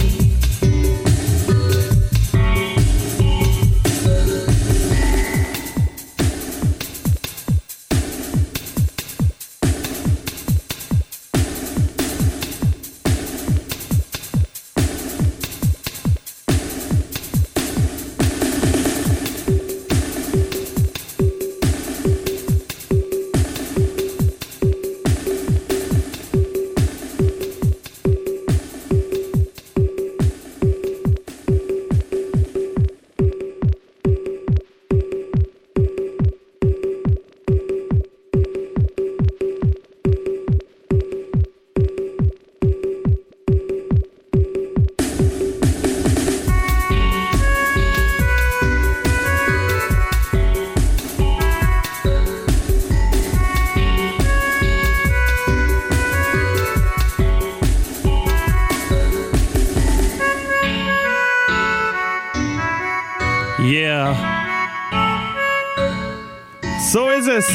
So ist es.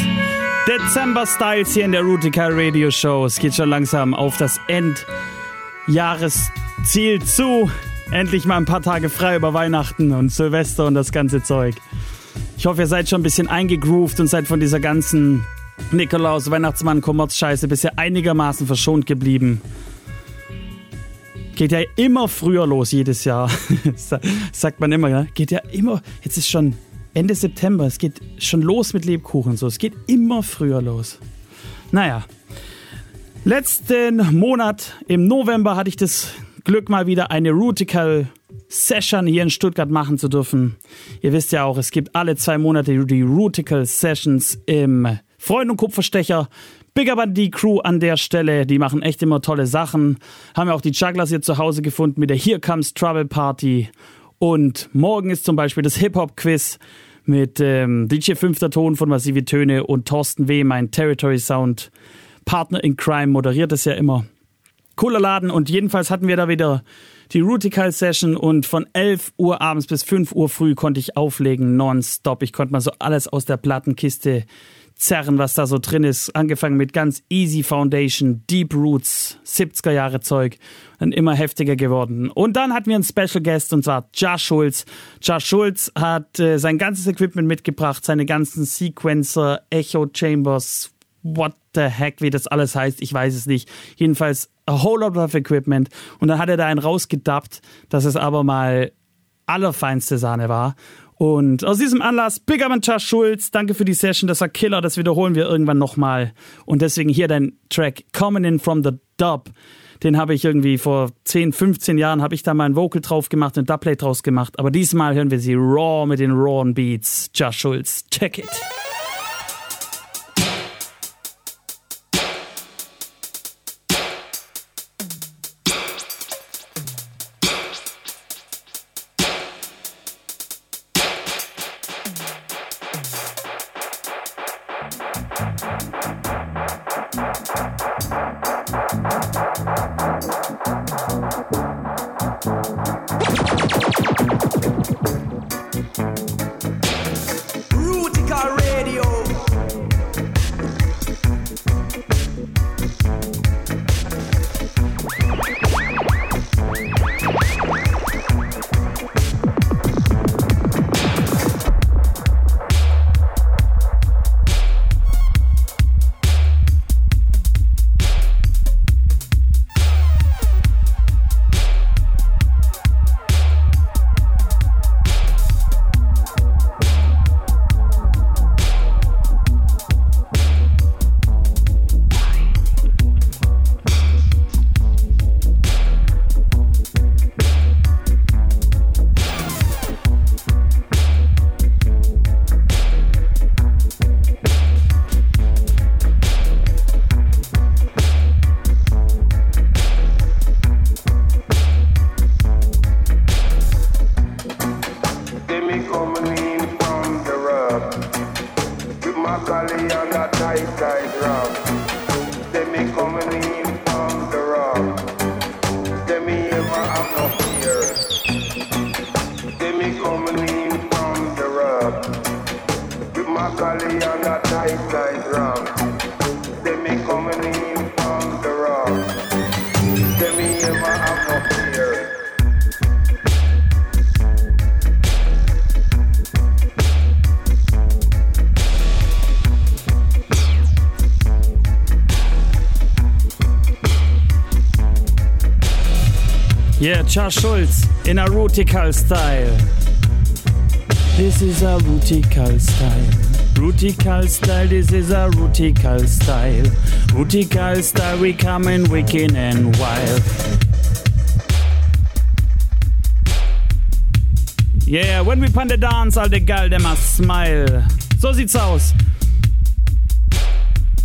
Dezember Styles hier in der Rootikal Radio Show. Es geht schon langsam auf das Endjahresziel zu. Endlich mal ein paar Tage frei über Weihnachten und Silvester und das ganze Zeug. Ich hoffe, ihr seid schon ein bisschen eingegroovt und seid von dieser ganzen Nikolaus, Weihnachtsmann, Kommerz-Scheiße bisher einigermaßen verschont geblieben. Geht ja immer früher los, jedes Jahr. Sagt man immer, ne? Geht ja immer, jetzt ist schon Ende September, es geht schon los mit Lebkuchen und so. Es geht immer früher los. Naja, letzten Monat im November hatte ich das Glück, mal wieder eine Rootikal Session hier in Stuttgart machen zu dürfen. Ihr wisst ja auch, es gibt alle zwei Monate die Rootikal Sessions im Freund- und Kupferstecher. Big up an die Crew an der Stelle. Die machen echt immer tolle Sachen. Haben ja auch die Jugglers hier zu Hause gefunden mit der Here Comes Trouble Party. Und morgen ist zum Beispiel das Hip-Hop-Quiz mit ähm, D J Fünfter Ton von Massive Töne und Thorsten W., mein Territory Sound Partner in Crime, moderiert das ja immer. Cooler Laden, und jedenfalls hatten wir da wieder die Rootikal Session und von elf Uhr abends bis fünf Uhr früh konnte ich auflegen, nonstop. Ich konnte mal so alles aus der Plattenkiste zerren, was da so drin ist. Angefangen mit ganz easy Foundation, Deep Roots, siebziger Jahre Zeug, dann immer heftiger geworden. Und dann hatten wir einen Special Guest, und zwar Jah Schulz. Jah Schulz hat äh, sein ganzes Equipment mitgebracht, seine ganzen Sequencer, Echo Chambers, what the heck, wie das alles heißt, ich weiß es nicht. Jedenfalls a whole lot of equipment. Und dann hat er da einen rausgedappt, dass es aber mal allerfeinste Sahne war. Und aus diesem Anlass, Big Up an Jah Schulz, danke für die Session, das war Killer, das wiederholen wir irgendwann nochmal. Und deswegen hier dein Track Coming In From The Dub. Den habe ich irgendwie vor zehn, fünfzehn Jahren, habe ich da mal ein Vocal drauf gemacht und ein Dubplate draus gemacht. Aber diesmal hören wir sie raw mit den rawen Beats. Jah Schulz, check it. Yeah, Jah Schulz in a Rootikal style. This is a Rootikal style. Rootikal style, this is a Rootikal style. Rootikal style, we come in wicked and wild. Yeah, when we pan the dance, all the gal dem a smile. So sieht's aus.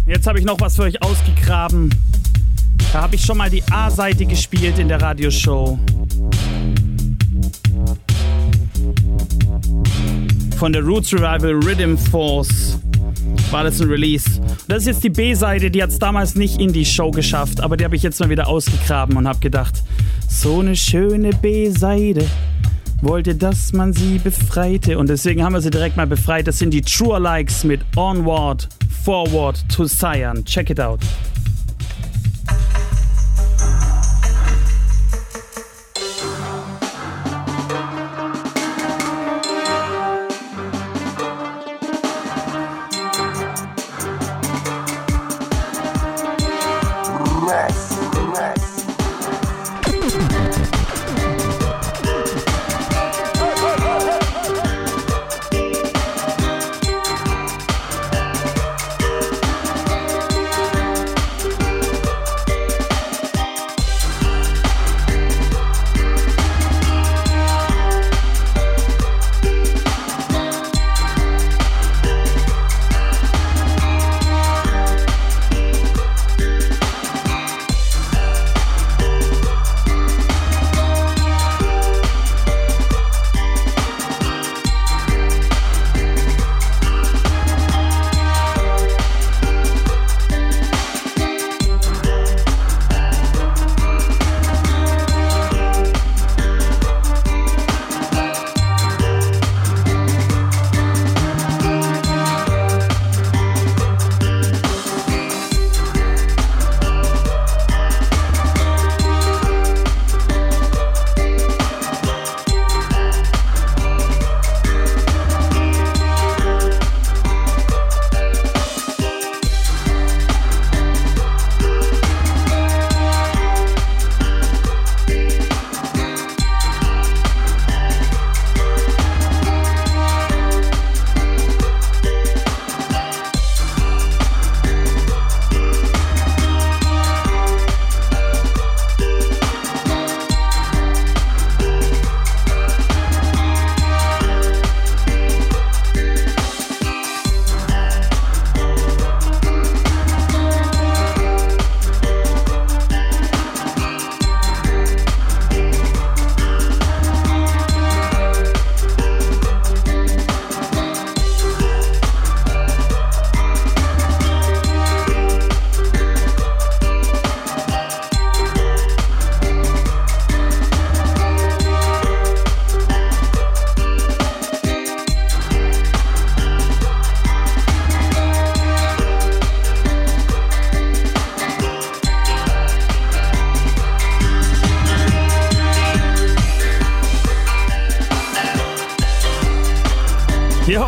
Jetzt habe ich noch was für euch ausgegraben. Da habe ich schon mal die A-Seite gespielt in der Radioshow. Von der Roots Revival Rhythm Force war das ein Release. Das ist jetzt die B-Seite, die hat es damals nicht in die Show geschafft, aber die habe ich jetzt mal wieder ausgegraben und habe gedacht, so eine schöne B-Seite, wollte, dass man sie befreite. Und deswegen haben wir sie direkt mal befreit. Das sind die True Likes mit Onward, Forward to Zion. Check it out.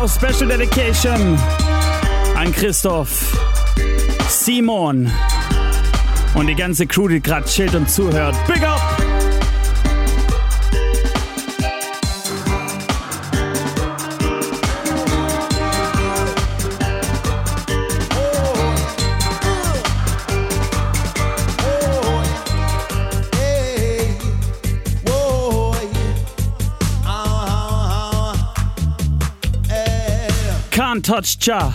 Special Dedication an Christoph, Simon und die ganze Crew, die gerade chillt und zuhört. Big up! Can't touch Jah.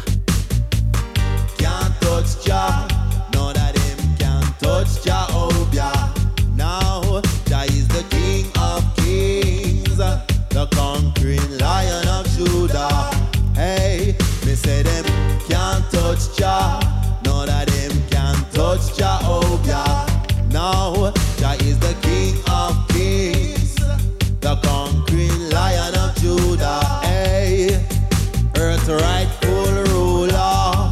Can't touch Jah. No, that him can't touch Jah. Oh, Jah. Now, Jah is the King of Kings, the conquering Lion of Judah. Hey, me say them can't touch Jah. No, that him can't touch Jah. Oh, Jah. Now, Jah is the King of Kings, the conquering Lion of Judah. Hey. Earth's rightful ruler,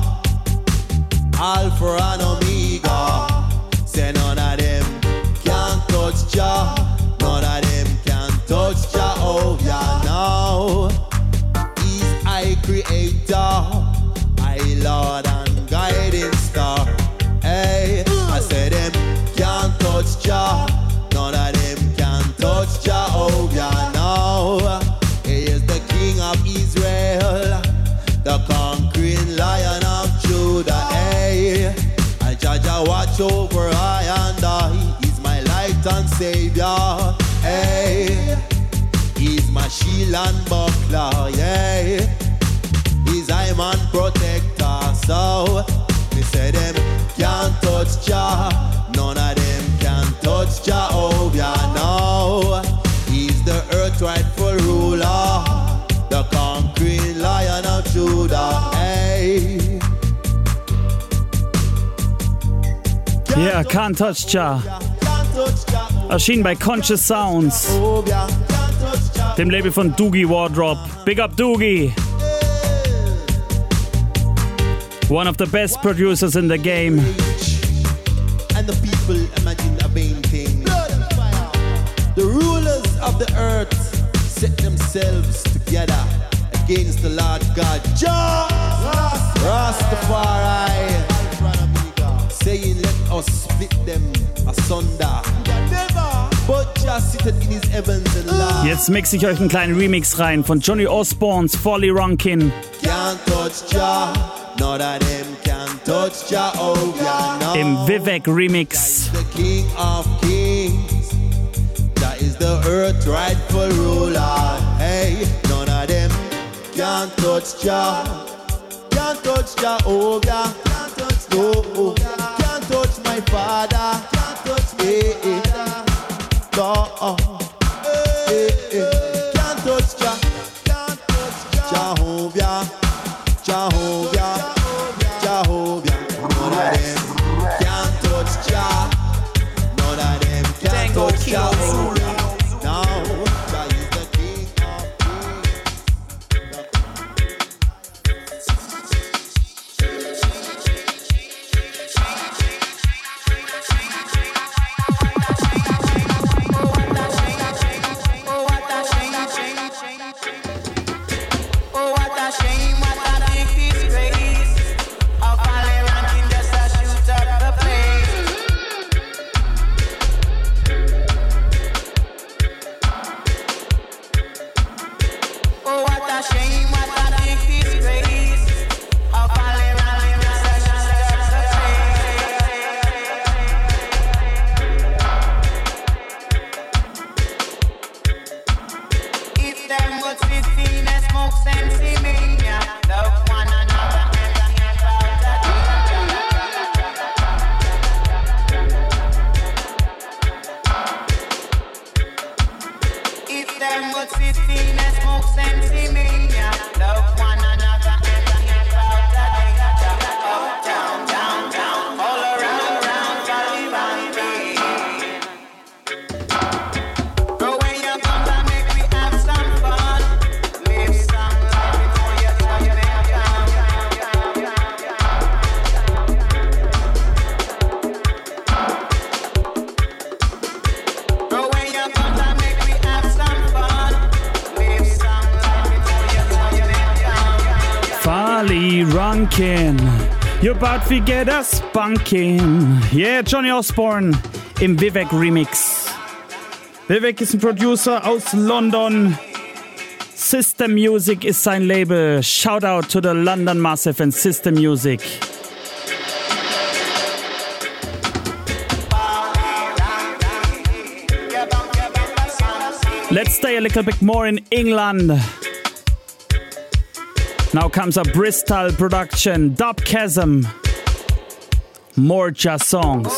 Alpha and Omega. Say none of them can touch Jah, none of them can touch Jah. Oh yeah, now he's I creator, I Lord and guiding star. Hey, I say them can't touch Jah, none of them can touch Jah. Oh yeah, now he is the King of Israel, the conquering Lion of Judah. Hey, I judge, I watch over I and I. He's my light and savior. Hey, he's my shield and buckler. Yeah, he's I'm and protector. So me say them can't touch Jah, none of them can touch Jah. Oh yeah, now he's the earth's rightful ruler, the conquering Lion of Judah. Hey. Yeah, Can't Touch Jah. Erschienen bei Conscious Sounds. dem Label von Doogie Wardrop. Big up Doogie! One of the best producers in the game. And the people imagine a vain thing. Blood and fire. The rulers of the earth set themselves together against the Lord God. Jah Rastafari, saying, let us split them asunder. But Jah seated in his heavens and love. Jetzt mixe ich euch einen kleinen Remix rein von Johnny Osborne's Folly Ronkin. Can't touch Jah. None of them can touch Jah. Oh, yeah, no. Im Vivek Remix. Jah is the King of Kings. Jah is the earth rightful ruler. Hey, none of them can touch Jah. Can't touch Jah. Oh, yeah. Can't touch Jah. Oh, oh. Can't touch my father. Can't touch me. Hey, hey. No. Hey, hey. Can't touch Jah. Can't touch Jah. Jehovah. Jehovah. Now, Jah is the King of Your body get a spunking. Yeah, Johnny Osborne im Vivek Remix. Vivek ist ein Producer aus London. System Music ist sein Label. Shout out to the London Massive and System Music. Let's stay a little bit more in England. Now comes a Bristol production, Dubkey, more Jah songs.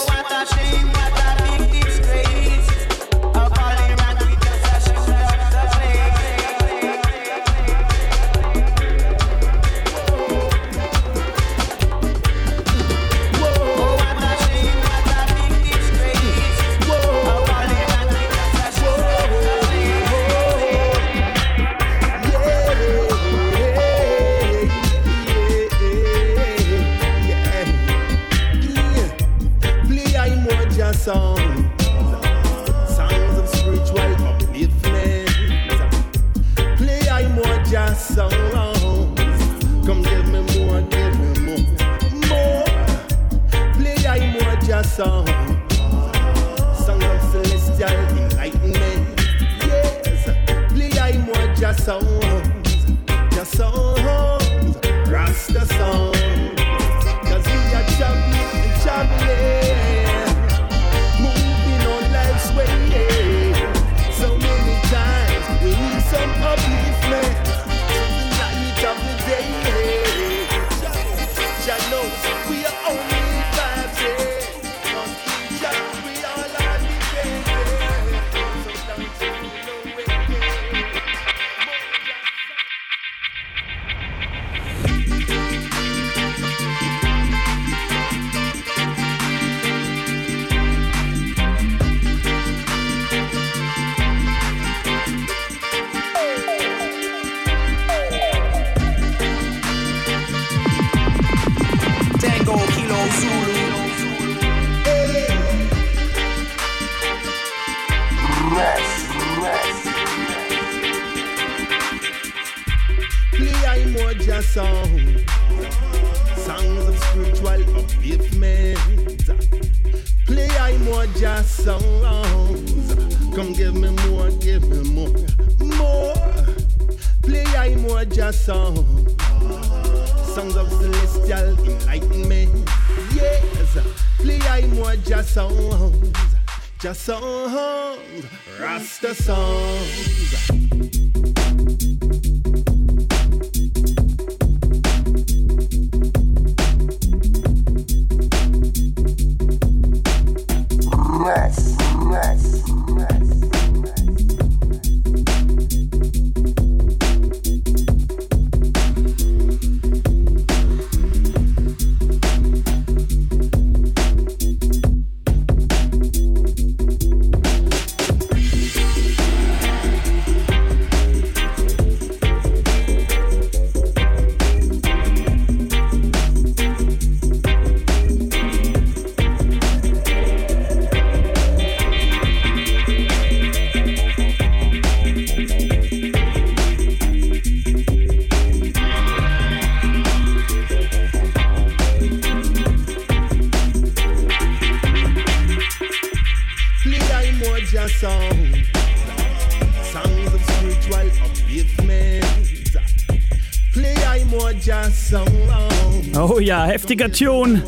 Oh ja, heftiger Tune.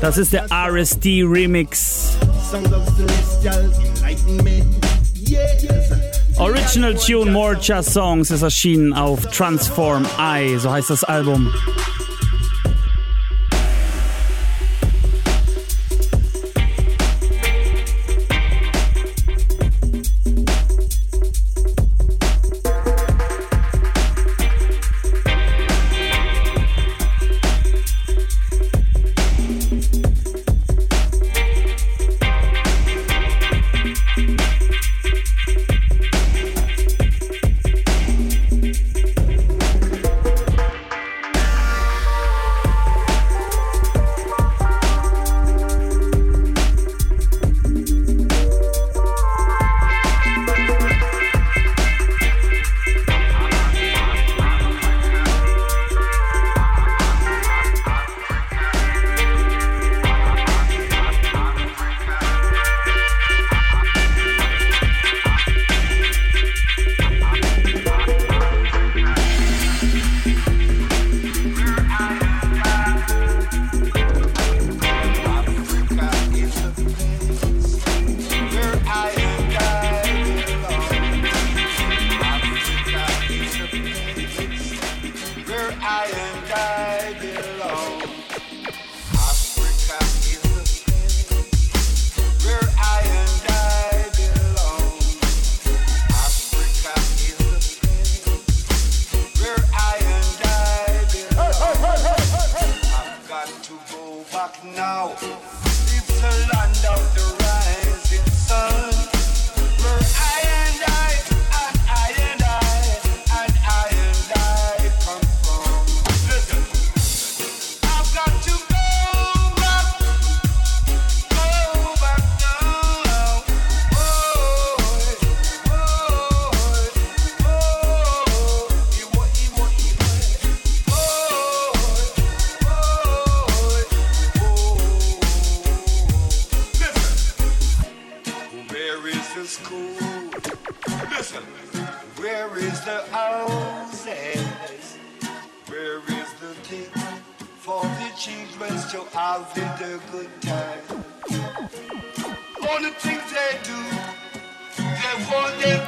Das ist der R S D Remix. Original Tune More Just Songs ist erschienen auf Transform I, so heißt das Album.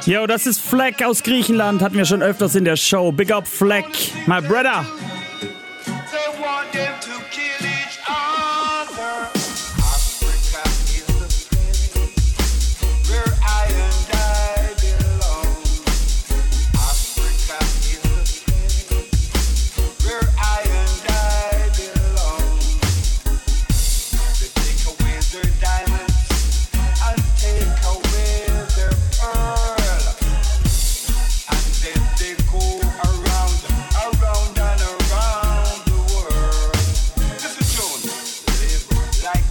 Yo, das ist Fleck aus Griechenland, hatten wir schon öfters in der Show. Big up Fleck, my brother. Like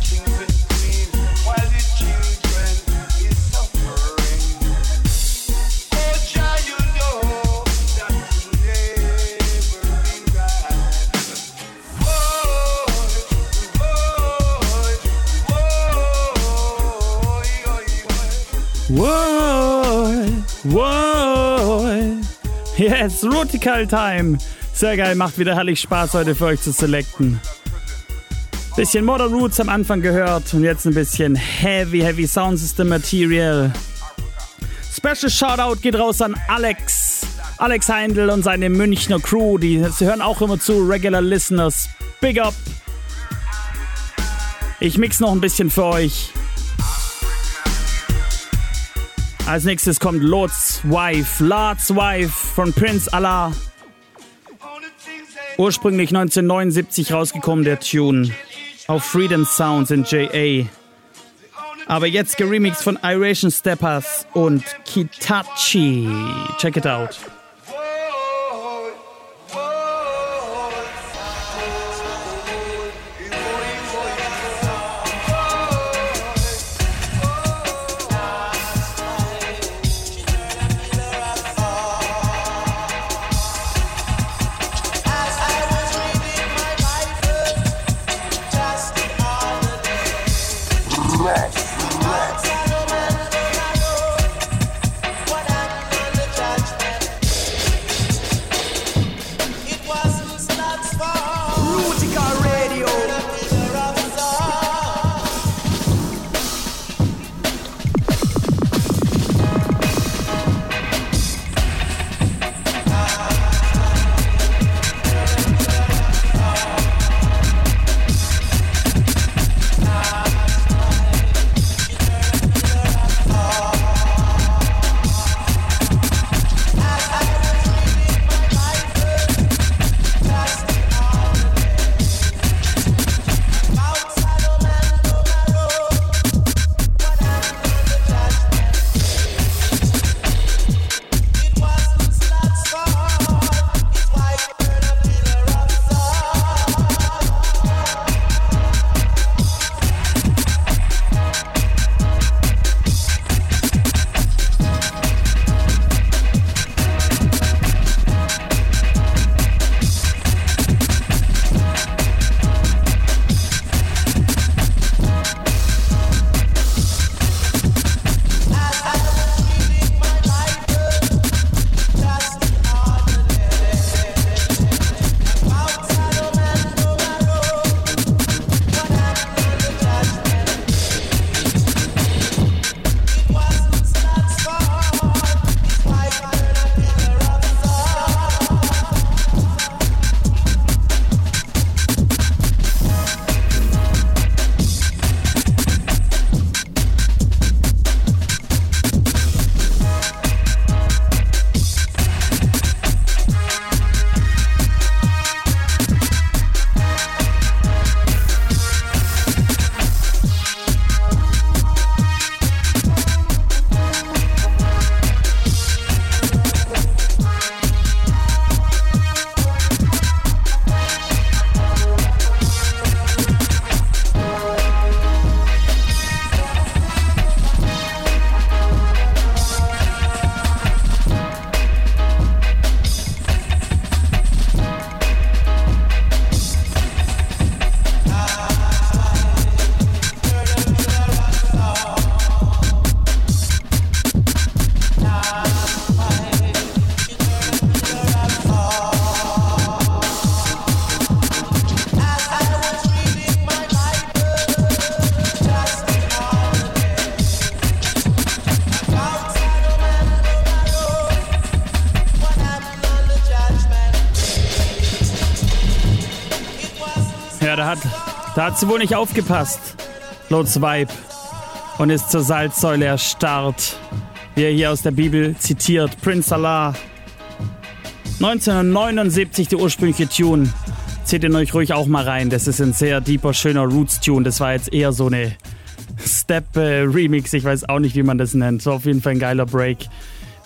kings and queens, while the Whoa, whoa. Yes, Rootikal Time. Sehr geil, macht wieder herrlich Spaß heute für euch zu selecten. Bisschen Modern Roots am Anfang gehört und jetzt ein bisschen Heavy, Heavy Sound System Material. Special Shoutout geht raus an Alex. Alex Heindl und seine Münchner Crew, die hören auch immer zu, Regular Listeners. Big up. Ich mix noch ein bisschen für euch. Als nächstes kommt Lord's Wife, Lord's Wife von Prince Allah. Ursprünglich neunzehnhundertneunundsiebzig rausgekommen, der Tune. Auf Freedom Sounds in J A. Aber jetzt geremixed von Iration Steppers und Kitachi. Check it out. Da hat sie wohl nicht aufgepasst, Lord's Vibe, und ist zur Salzsäule erstarrt, wie er hier aus der Bibel zitiert. Prince Allah, neunzehnhundertneunundsiebzig die ursprüngliche Tune, zieht ihn euch ruhig auch mal rein, das ist ein sehr deeper, schöner Roots-Tune, das war jetzt eher so eine Step-Remix, ich weiß auch nicht, wie man das nennt, so auf jeden Fall ein geiler Break,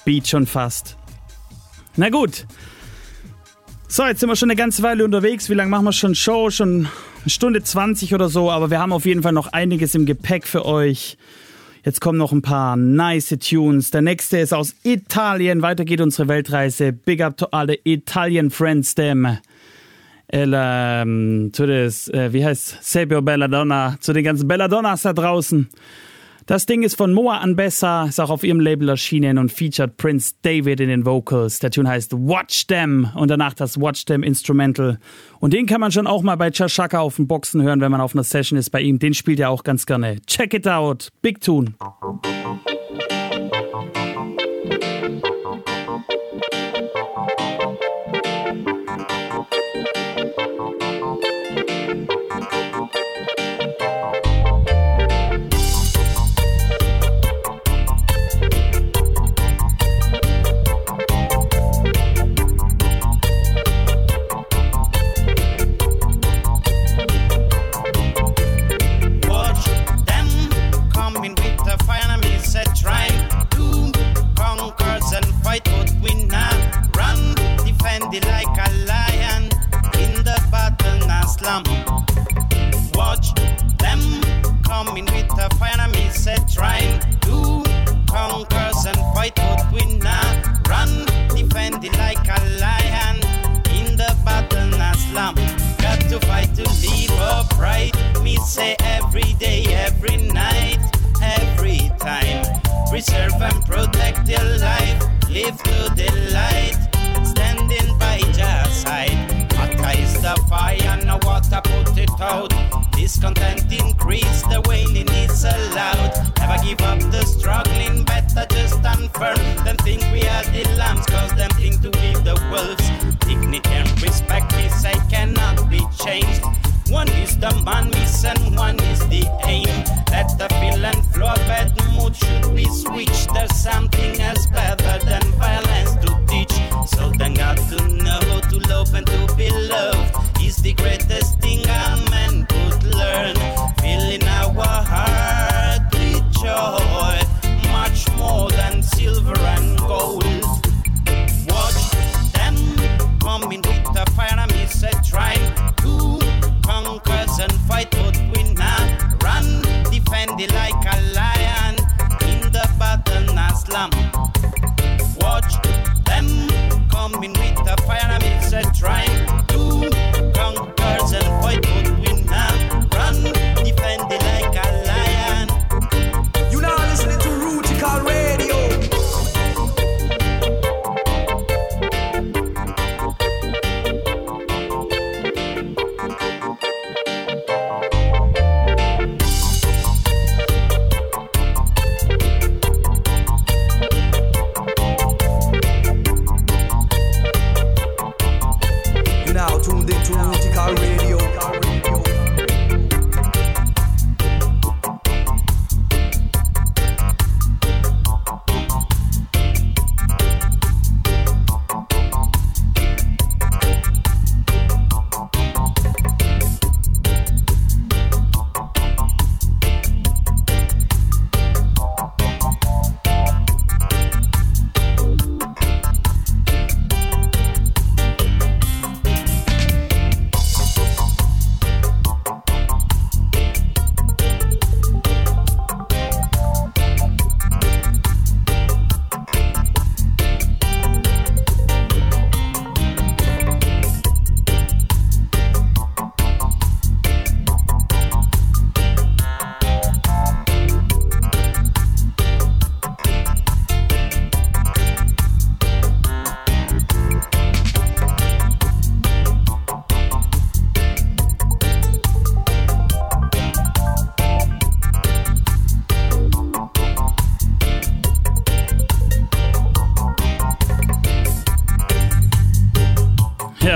Beat schon fast. Na gut, so jetzt sind wir schon eine ganze Weile unterwegs, wie lange machen wir schon Show, schon... Eine Stunde zwanzig oder so, aber wir haben auf jeden Fall noch einiges im Gepäck für euch. Jetzt kommen noch ein paar nice Tunes. Der nächste ist aus Italien. Weiter geht unsere Weltreise. Big up to alle Italian friends them. El, ähm, to this, äh, wie heißt Sebio Belladonna, zu den ganzen Belladonnas da draußen. Das Ding ist von Moa Anbessa, ist auch auf ihrem Label erschienen und featured Prince David in den Vocals. Der Tune heißt Watch Them und danach das Watch Them Instrumental. Und den kann man schon auch mal bei Chashaka auf den Boxen hören, wenn man auf einer Session ist bei ihm. Den spielt er auch ganz gerne. Check it out. Big Tune.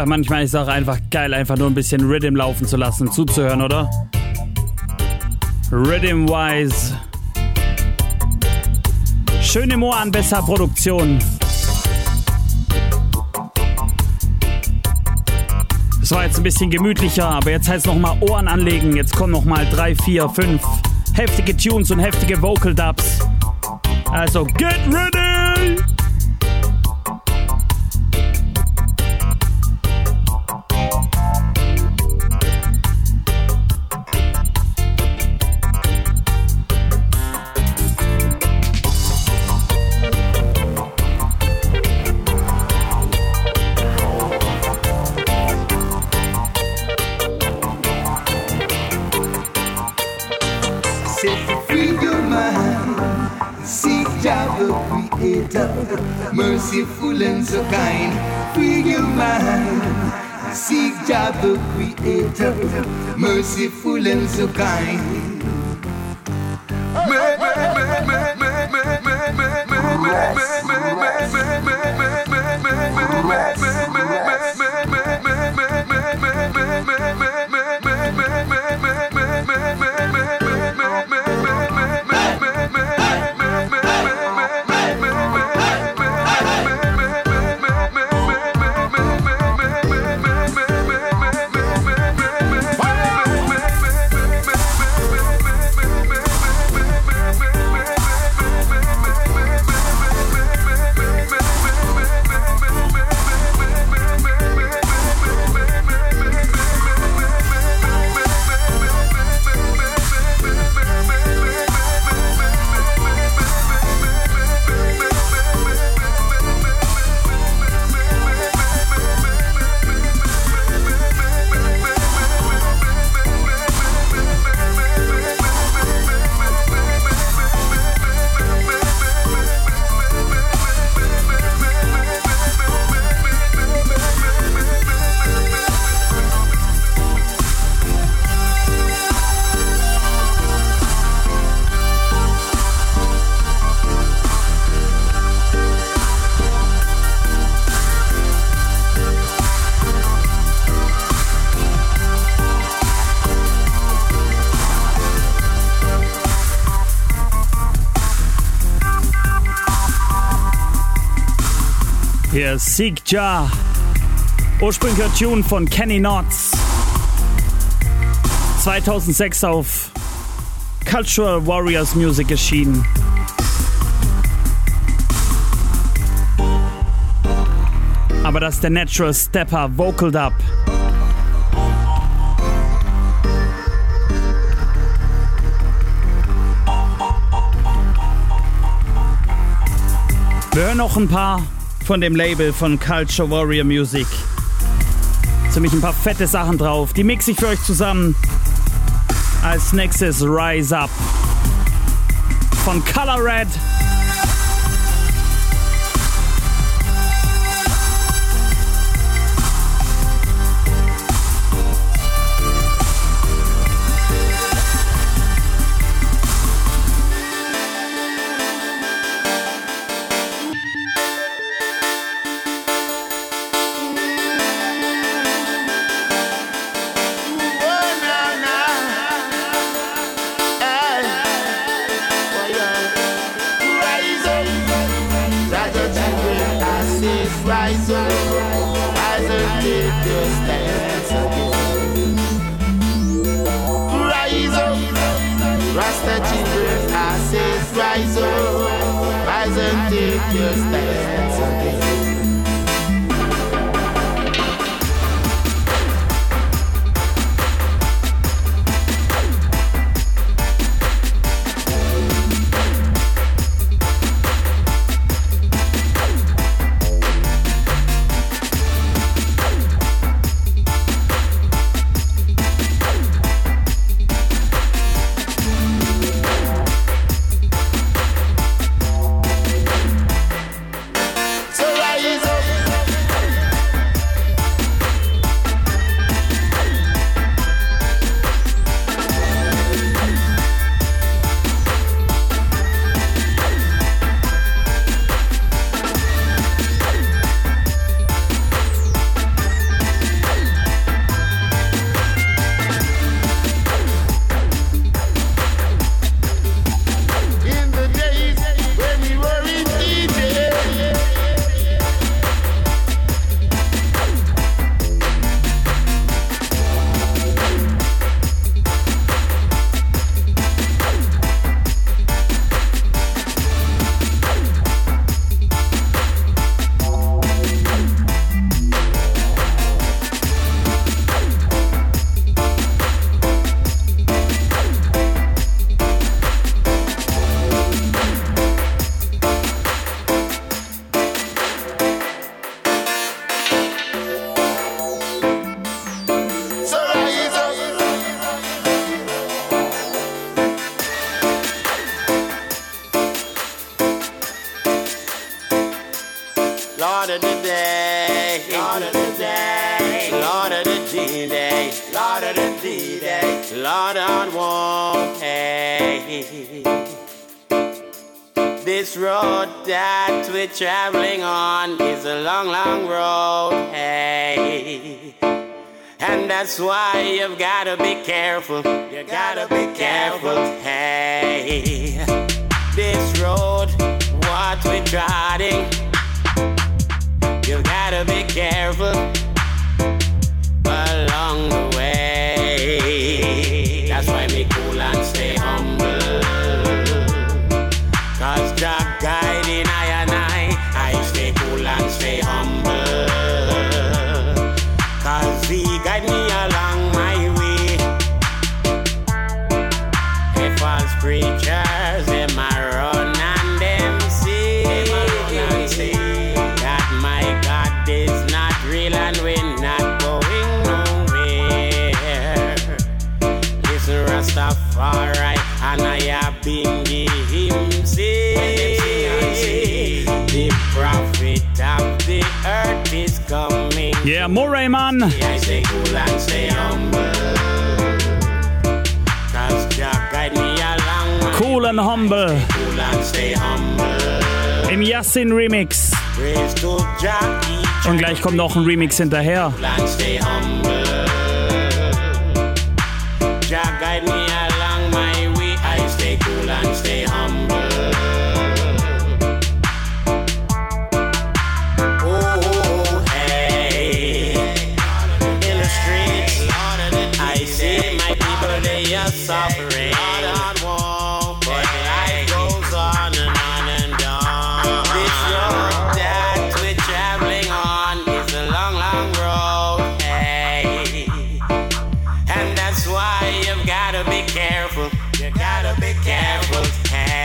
Manchmal ist es auch einfach geil, einfach nur ein bisschen Rhythm laufen zu lassen, zuzuhören, oder? Rhythm-wise. Schöne Moa Anbessa Produktion. Es war jetzt ein bisschen gemütlicher, aber jetzt heißt es nochmal Ohren anlegen. Jetzt kommen nochmal drei, vier, fünf heftige Tunes und heftige Vocal-Dubs. Also, get ready! Feel good, man. hater, merciful and so kind, free your mind. Seek Jah the Creator, merciful and so kind. Hier ist Seek Jah, ursprünglicher Tune von Kenny Knotts, zweitausendsechs auf Cultural Warriors Music erschienen. Aber das ist der Natural Stepper, vocaled up. Wir hören noch ein paar von dem Label von Culture Warrior Music. Ziemlich ein paar fette Sachen drauf. Die mixe ich für euch zusammen. Als nächstes Rise Up von Color Red. Rise Lord of the day, Lord of the day, Lord of the D-Day, Lord of the D-Day, Lord on one day. This road that we're traveling on is a long, long road, hey. And that's why you've gotta be careful, you gotta be careful, hey. This road, what we're trotting, you gotta be careful along the way. That's why be cool and stay humble, cause Jah guiding I and I. I stay cool and stay humble, cause He guide me along my way. If false preachers in my Rastafari, and I have been the hymn sing. The prophet of the earth is coming. Yeah, Moray man. I stay cool and stay humble, cause Jah guide me along. Cool and humble. I stay cool and stay humble. Im Yasin Remix. Praise to Jah. Und gleich kommt noch ein Remix hinterher. Cool and stay humble. Jah guide me along my way. I stay cool and stay humble. Oh, hey. In the streets, I see my people, they are suffering. But life goes on and on and on. This road that we're traveling on is a long, long road, hey. And that's why you've gotta be careful, you gotta be careful, hey.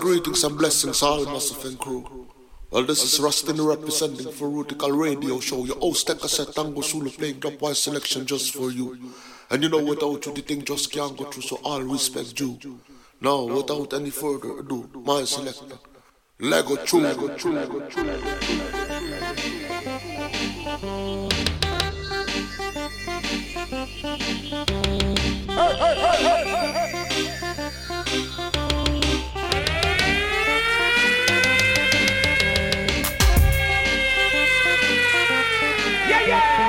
Greetings and blessings all Massive and crew. Well, this is Rustin representing for Rootikal Radio Show. Your host, Teka said Tango Zulu playing top wise selection just for you. And you know, without you, the thing just can't go through, so all respect due. Now, without any further ado, my selector, Lego Chula. Lego Chula. Lego Chula. Hey, hey, hey, hey, hey, hey. Yeah, yeah.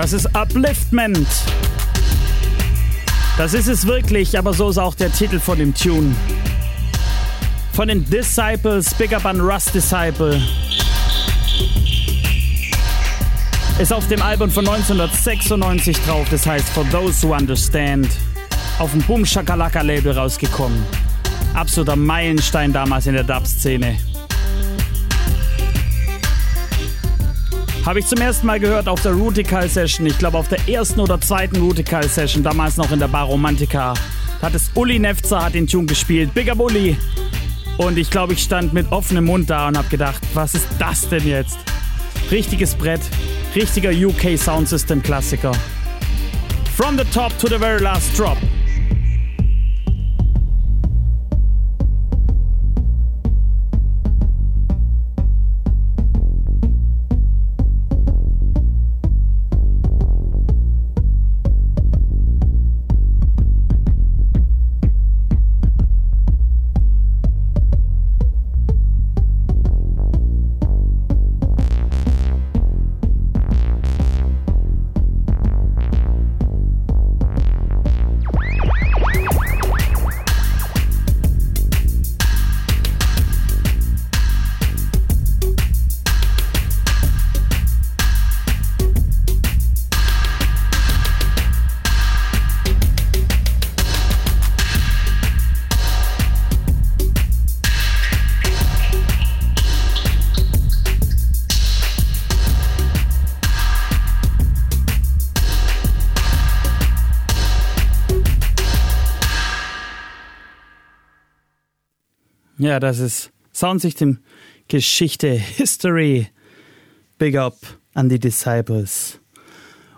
Das ist Upliftment. Das ist es wirklich, aber so ist auch der Titel von dem Tune. Von den Disciples, Big Up an Russ Disciple. Ist auf dem Album von neunzehnhundertsechsundneunzig drauf, das heißt For Those Who Understand. Auf dem Boom Shakalaka Label rausgekommen. Absoluter Meilenstein damals in der Dub-Szene. Habe ich zum ersten Mal gehört auf der Rootikal Session. Ich glaube auf der ersten oder zweiten Rootikal Session, damals noch in der Bar Romantica. Hat es Uli Nefzer hat den Tune gespielt. Big Up Uli. Und ich glaube, ich stand mit offenem Mund da und habe gedacht, was ist das denn jetzt? Richtiges Brett, richtiger U K Sound System Klassiker. From the top to the very last drop. Ja, das ist Soundsystem Geschichte, History Big Up an die Disciples.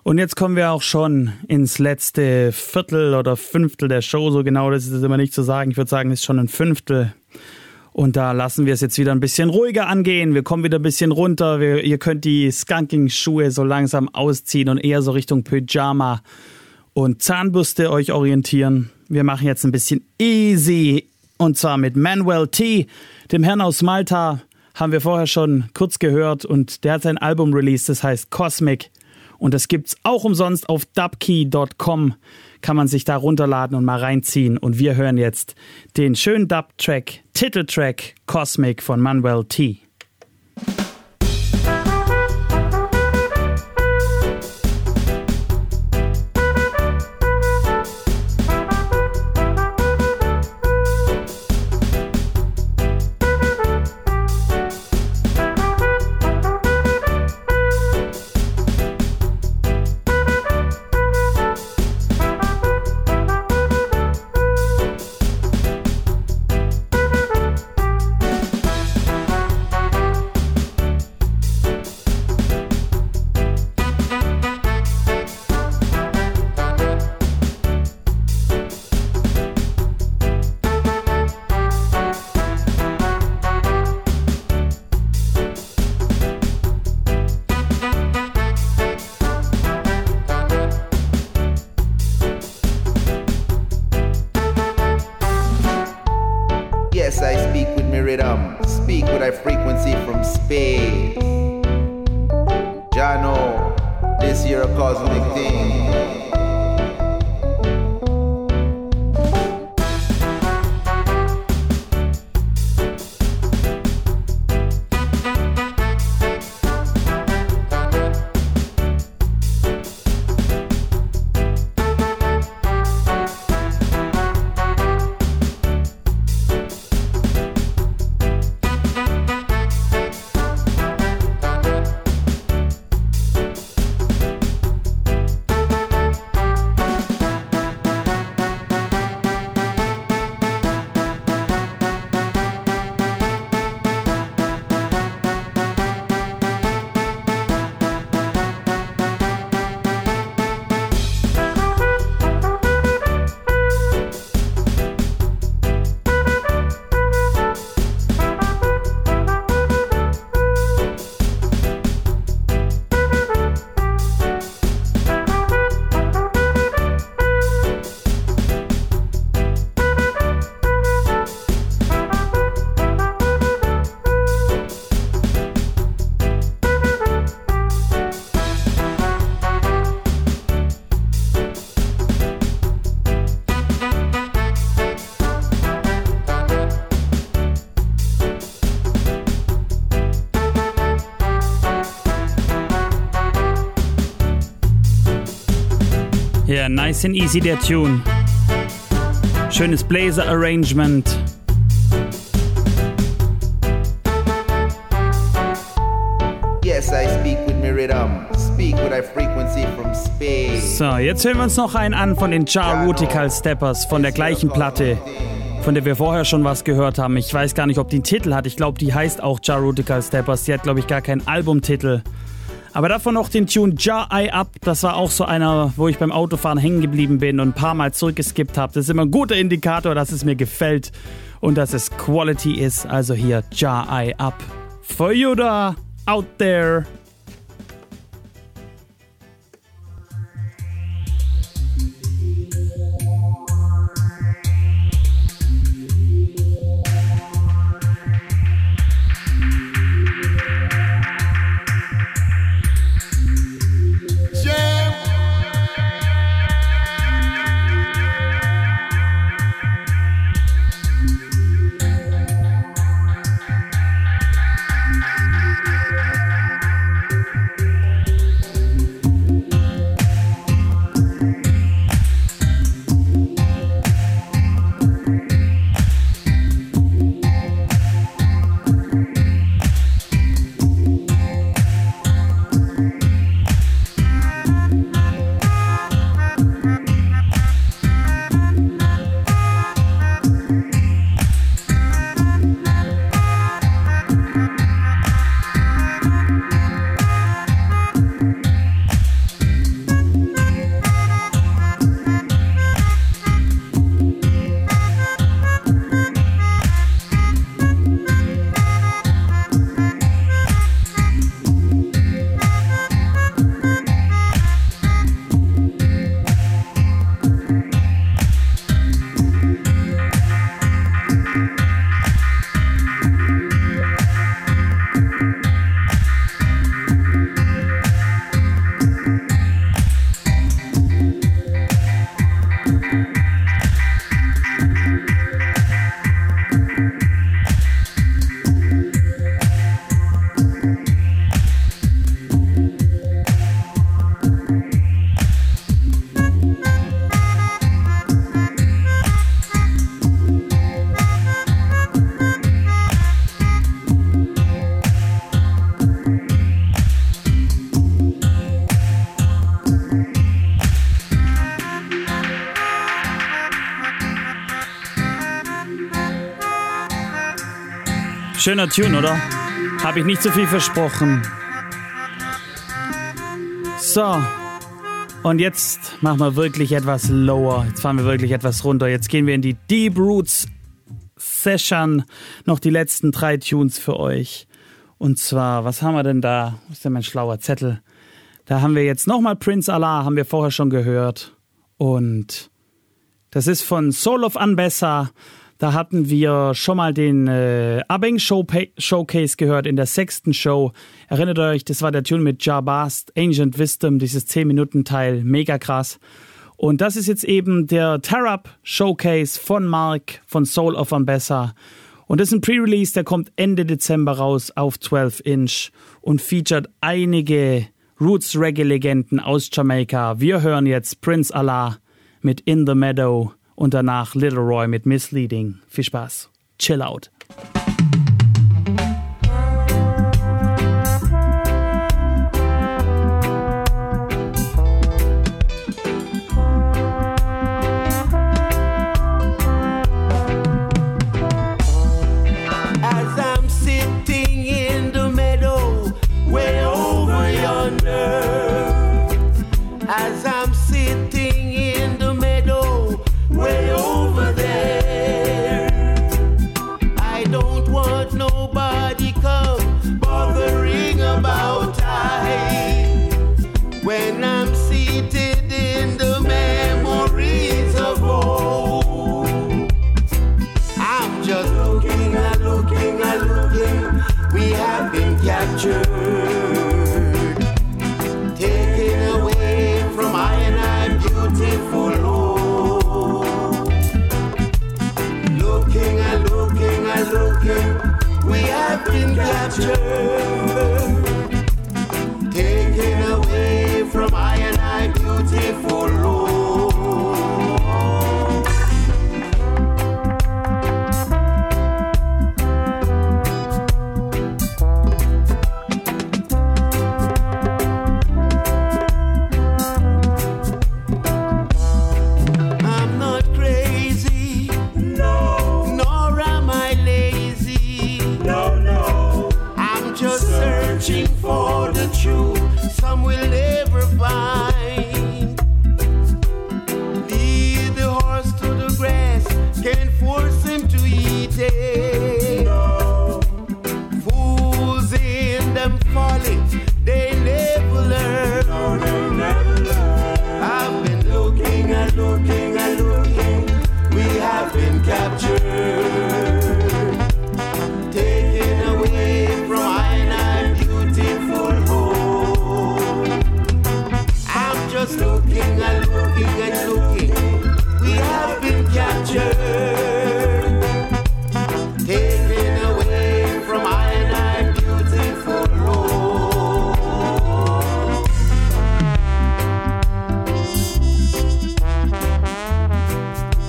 Und jetzt kommen wir auch schon ins letzte Viertel oder Fünftel der Show. So genau, das ist immer nicht zu sagen. Ich würde sagen, es ist schon ein Fünftel. Und da lassen wir es jetzt wieder ein bisschen ruhiger angehen. Wir kommen wieder ein bisschen runter. Wir, ihr könnt die Skunking-Schuhe so langsam ausziehen und eher so Richtung Pyjama und Zahnbürste euch orientieren. Wir machen jetzt ein bisschen easy. Und zwar mit Manwel T, dem Herrn aus Malta, haben wir vorher schon kurz gehört. Und der hat sein Album released, das heißt Cosmic. Und das gibt's auch umsonst auf dubkey dot com. Kann man sich da runterladen und mal reinziehen. Und wir hören jetzt den schönen Dub-Track, Titeltrack Cosmic von Manwel T. Yeah, nice and easy der Tune. Schönes Blazer-Arrangement. Yes, I speak with my rhythm. Speak with a frequency from space. So, jetzt hören wir uns noch einen an von den Jah Rootikal Steppers von der gleichen Platte, von der wir vorher schon was gehört haben. Ich weiß gar nicht, ob die einen Titel hat. Ich glaube, die heißt auch Jah Rootikal Steppers. Die hat, glaube ich, gar keinen Albumtitel. Aber davon noch den Tune Jah I Up. Das war auch so einer, wo ich beim Autofahren hängen geblieben bin und ein paar Mal zurückgeskippt habe. Das ist immer ein guter Indikator, dass es mir gefällt und dass es Quality ist. Also hier Jah I Up. For you da out there. Schöner Tune, oder? Habe ich nicht so viel versprochen. So, und jetzt machen wir wirklich etwas lower. Jetzt fahren wir wirklich etwas runter. Jetzt gehen wir in die Deep Roots Session. Noch die letzten drei Tunes für euch. Und zwar, was haben wir denn da? Wo ist denn mein schlauer Zettel? Da haben wir jetzt nochmal Prince Allah, haben wir vorher schon gehört. Und das ist von Stone Love Sound. Da hatten wir schon mal den äh, Abeng Showcase gehört in der sechsten Show. Erinnert euch, das war der Tune mit Jah Tabis, Ancient Wisdom, dieses zehn-Minuten-Teil, mega krass. Und das ist jetzt eben der Tarab Showcase von Mark von Stone Love Sound. Und das ist ein Pre-Release, der kommt Ende Dezember raus auf zwölf Inch und featured einige Roots-Reggae-Legenden aus Jamaika. Wir hören jetzt Prince Allah mit In the Meadow. Und danach Little Roy mit Misleading. Viel Spaß. Chill out.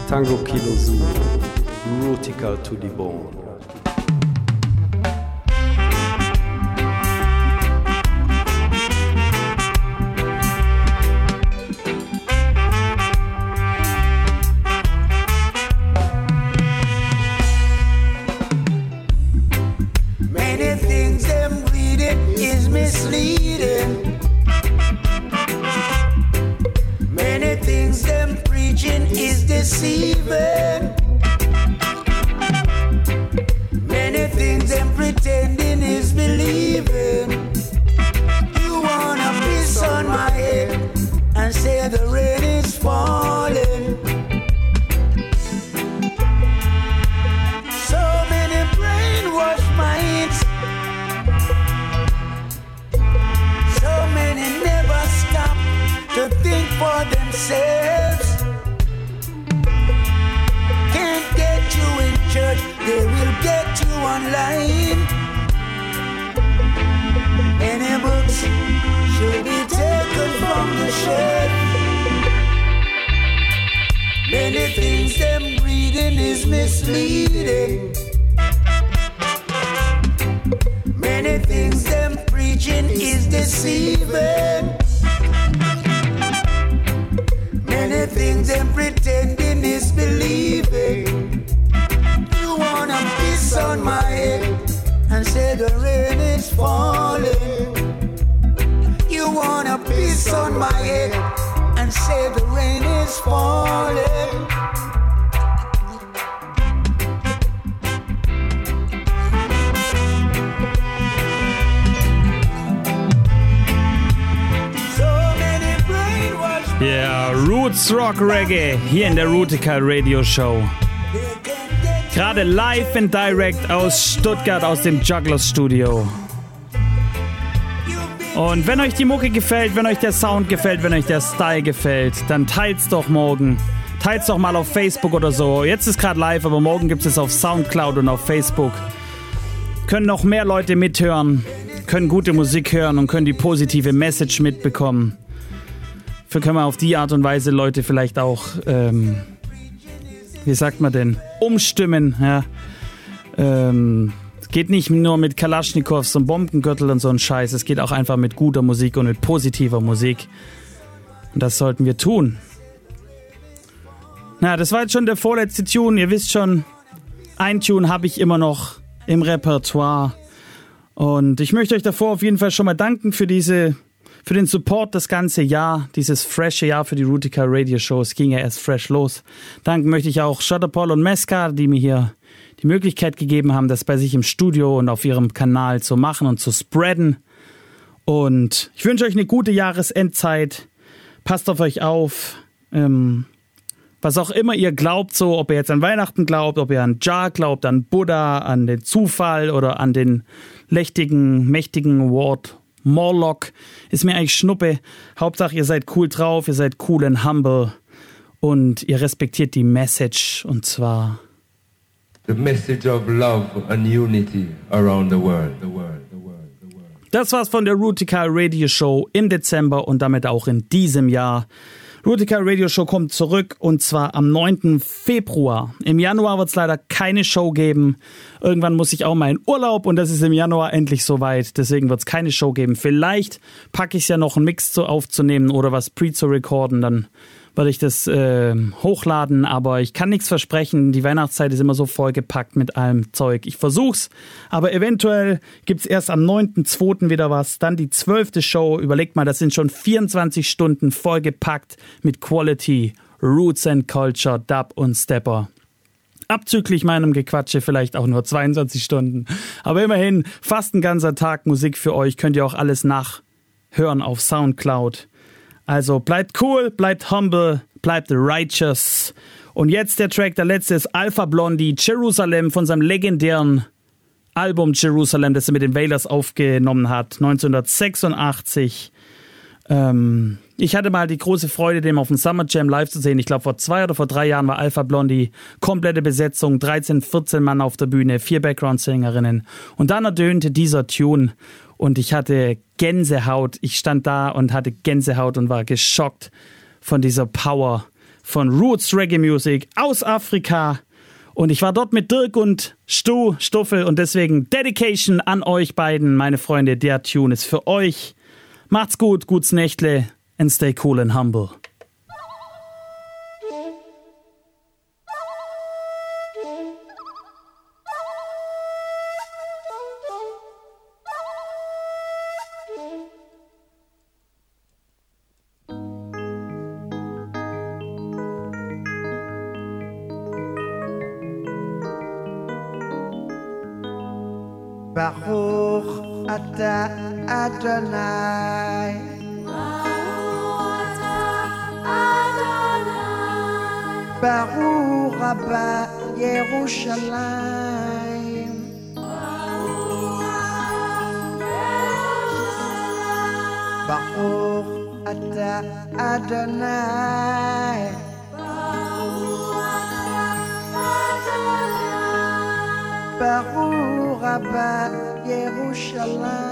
Tango Kilo Zulu, Rootikal to the bone. Many things them bleeding is misleading. Many things them preaching is deceiving. Many things them pretending is believing. You wanna piss on my head and say the rain is falling. So many brainwashed minds, so many never stop to think for themselves. Can't get you in church, they will get you online. Any books should be taken from the shelf. Many things them reading is misleading. Many things them preaching is deceiving. Many things them pretending is believing. You wanna piss on my head say the rain is falling. You want a piece on my head and say the rain is falling. Ja, yeah, Roots Rock Reggae hier in der Rootikal Radio Show. Gerade live and direct aus Stuttgart, aus dem Jugglers Studio. Und wenn euch die Mucke gefällt, wenn euch der Sound gefällt, wenn euch der Style gefällt, dann teilt's doch morgen. Teilt's doch mal auf Facebook oder so. Jetzt ist gerade live, aber morgen gibt's es auf Soundcloud und auf Facebook. Können noch mehr Leute mithören, können gute Musik hören und können die positive Message mitbekommen. Für können wir auf die Art und Weise Leute vielleicht auch, ähm, wie sagt man denn, umstimmen. Ja? Ähm, es geht nicht nur mit Kalaschnikows und Bombengürtel und so ein Scheiß, es geht auch einfach mit guter Musik und mit positiver Musik. Und das sollten wir tun. Na, das war jetzt schon der vorletzte Tune. Ihr wisst schon, ein Tune habe ich immer noch im Repertoire. Und ich möchte euch davor auf jeden Fall schon mal danken für diese... Für den Support das ganze Jahr, dieses freshe Jahr für die Rootikal Radio Show. Es ging ja erst fresh los. Danken möchte ich auch Shutterpol und Mescar, die mir hier die Möglichkeit gegeben haben, das bei sich im Studio und auf ihrem Kanal zu machen und zu spreaden. Und ich wünsche euch eine gute Jahresendzeit. Passt auf euch auf. Ähm, was auch immer ihr glaubt, so ob ihr jetzt an Weihnachten glaubt, ob ihr an Jah glaubt, an Buddha, an den Zufall oder an den lächtigen, mächtigen Ward Morlock, ist mir eigentlich Schnuppe. Hauptsache, ihr seid cool drauf, ihr seid cool and humble und ihr respektiert die Message, und zwar the message of love and unity around the world. The world, the world, the world. Das war's von der Rootikal Radio Show im Dezember und damit auch in diesem Jahr. Rootikal Radio Show kommt zurück und zwar am neunten Februar. Im Januar wird es leider keine Show geben. Irgendwann muss ich auch mal in Urlaub und das ist im Januar endlich soweit. Deswegen wird es keine Show geben. Vielleicht packe ich es ja noch, einen Mix zu aufzunehmen oder was pre zu recorden. Dann werde ich das äh, hochladen, aber ich kann nichts versprechen. Die Weihnachtszeit ist immer so vollgepackt mit allem Zeug. Ich versuch's, aber eventuell gibt's erst am neunten Zweiten wieder was. Dann die zwölfte Show. Überlegt mal, das sind schon vierundzwanzig Stunden vollgepackt mit Quality, Roots and Culture, Dub und Stepper. Abzüglich meinem Gequatsche vielleicht auch nur zweiundzwanzig Stunden. Aber immerhin fast ein ganzer Tag Musik für euch. Könnt ihr auch alles nachhören auf Soundcloud. Also bleibt cool, bleibt humble, bleibt righteous. Und jetzt der Track, der letzte ist Alpha Blondie, Jerusalem, von seinem legendären Album Jerusalem, das er mit den Wailers aufgenommen hat, neunzehnhundertsechsundachtzig. Ähm, ich hatte mal die große Freude, den auf dem Summer Jam live zu sehen. Ich glaube, vor zwei oder vor drei Jahren war Alpha Blondie komplette Besetzung, dreizehn, vierzehn Mann auf der Bühne, vier Background-Sängerinnen. Und dann erdönte dieser Tune. Und ich hatte Gänsehaut. Ich stand da und hatte Gänsehaut und war geschockt von dieser Power von Roots Reggae Music aus Afrika. Und ich war dort mit Dirk und Stu Stoffel und deswegen Dedication an euch beiden, meine Freunde. Der Tune ist für euch. Macht's gut, gut's Nächtle and stay cool and humble. Baruch Ata Adonai. Baruch Ata Adonai. Baruch Rabba Yerushalayim. Baruch Yerushalayim. Baruch Ata Adonai. Baruch Adonai. Rabba Yerushalayim.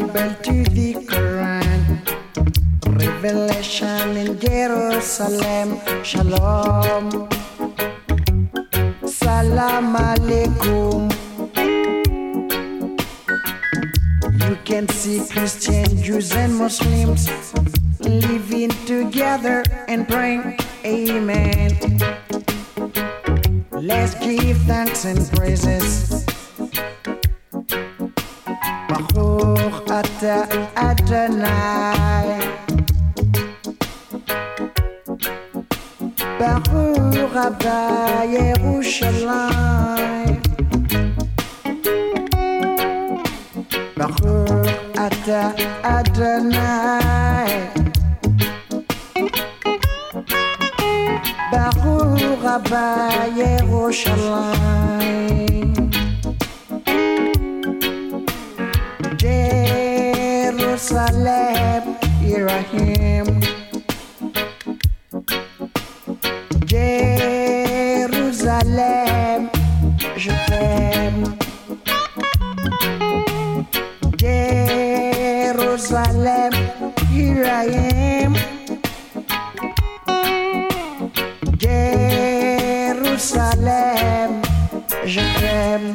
Bible to the Quran, Revelation in Jerusalem. Shalom, Salam Alaikum. You can see Christians, Jews and Muslims living together and praying. Amen. Let's give thanks and praises. Baruch Ata Adonai, Baruch Abba Yerushalayim, Baruch Ata Adonai, Baruch Abba Yerushalayim, Jerusalem, here I am. Jerusalem, je t'aime. Jerusalem, here I am. Jerusalem, je t'aime.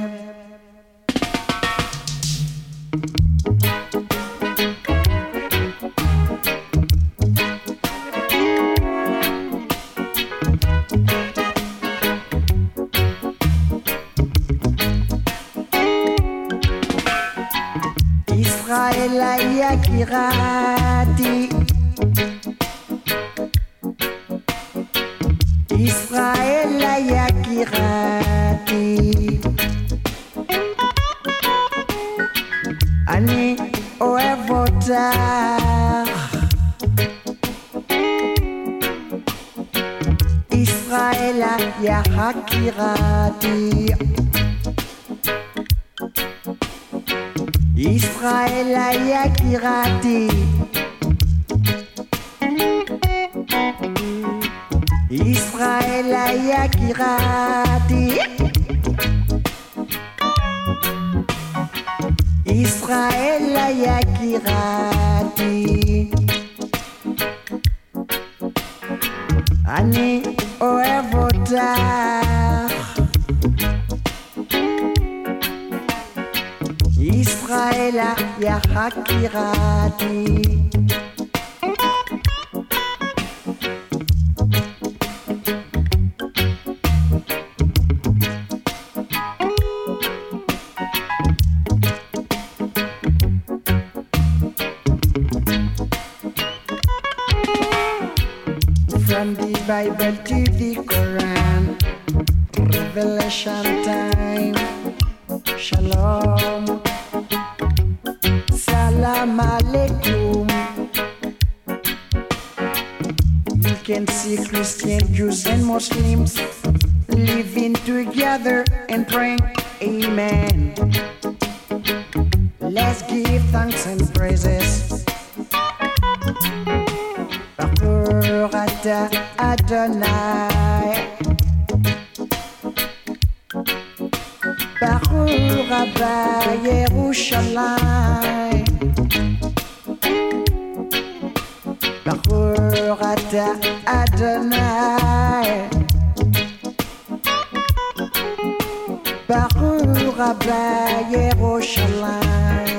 Kirati Israel ya kirati Ani oevota Israel ya hakirati Israel ya kirati Israel ya kirati Israel ya kirati Ani oevota Israel ya hakirati From the Bible to the Quran, Revelation time. Shalom, Salam Alaikum. You can see Christians, Jews and Muslims living together and praying. Amen. Let's give thanks and praises. Baruch Ata Adonai, Baruch Abba Yerushalayim, Baruch Ata Adonai, Baruch Abba Yerushalayim.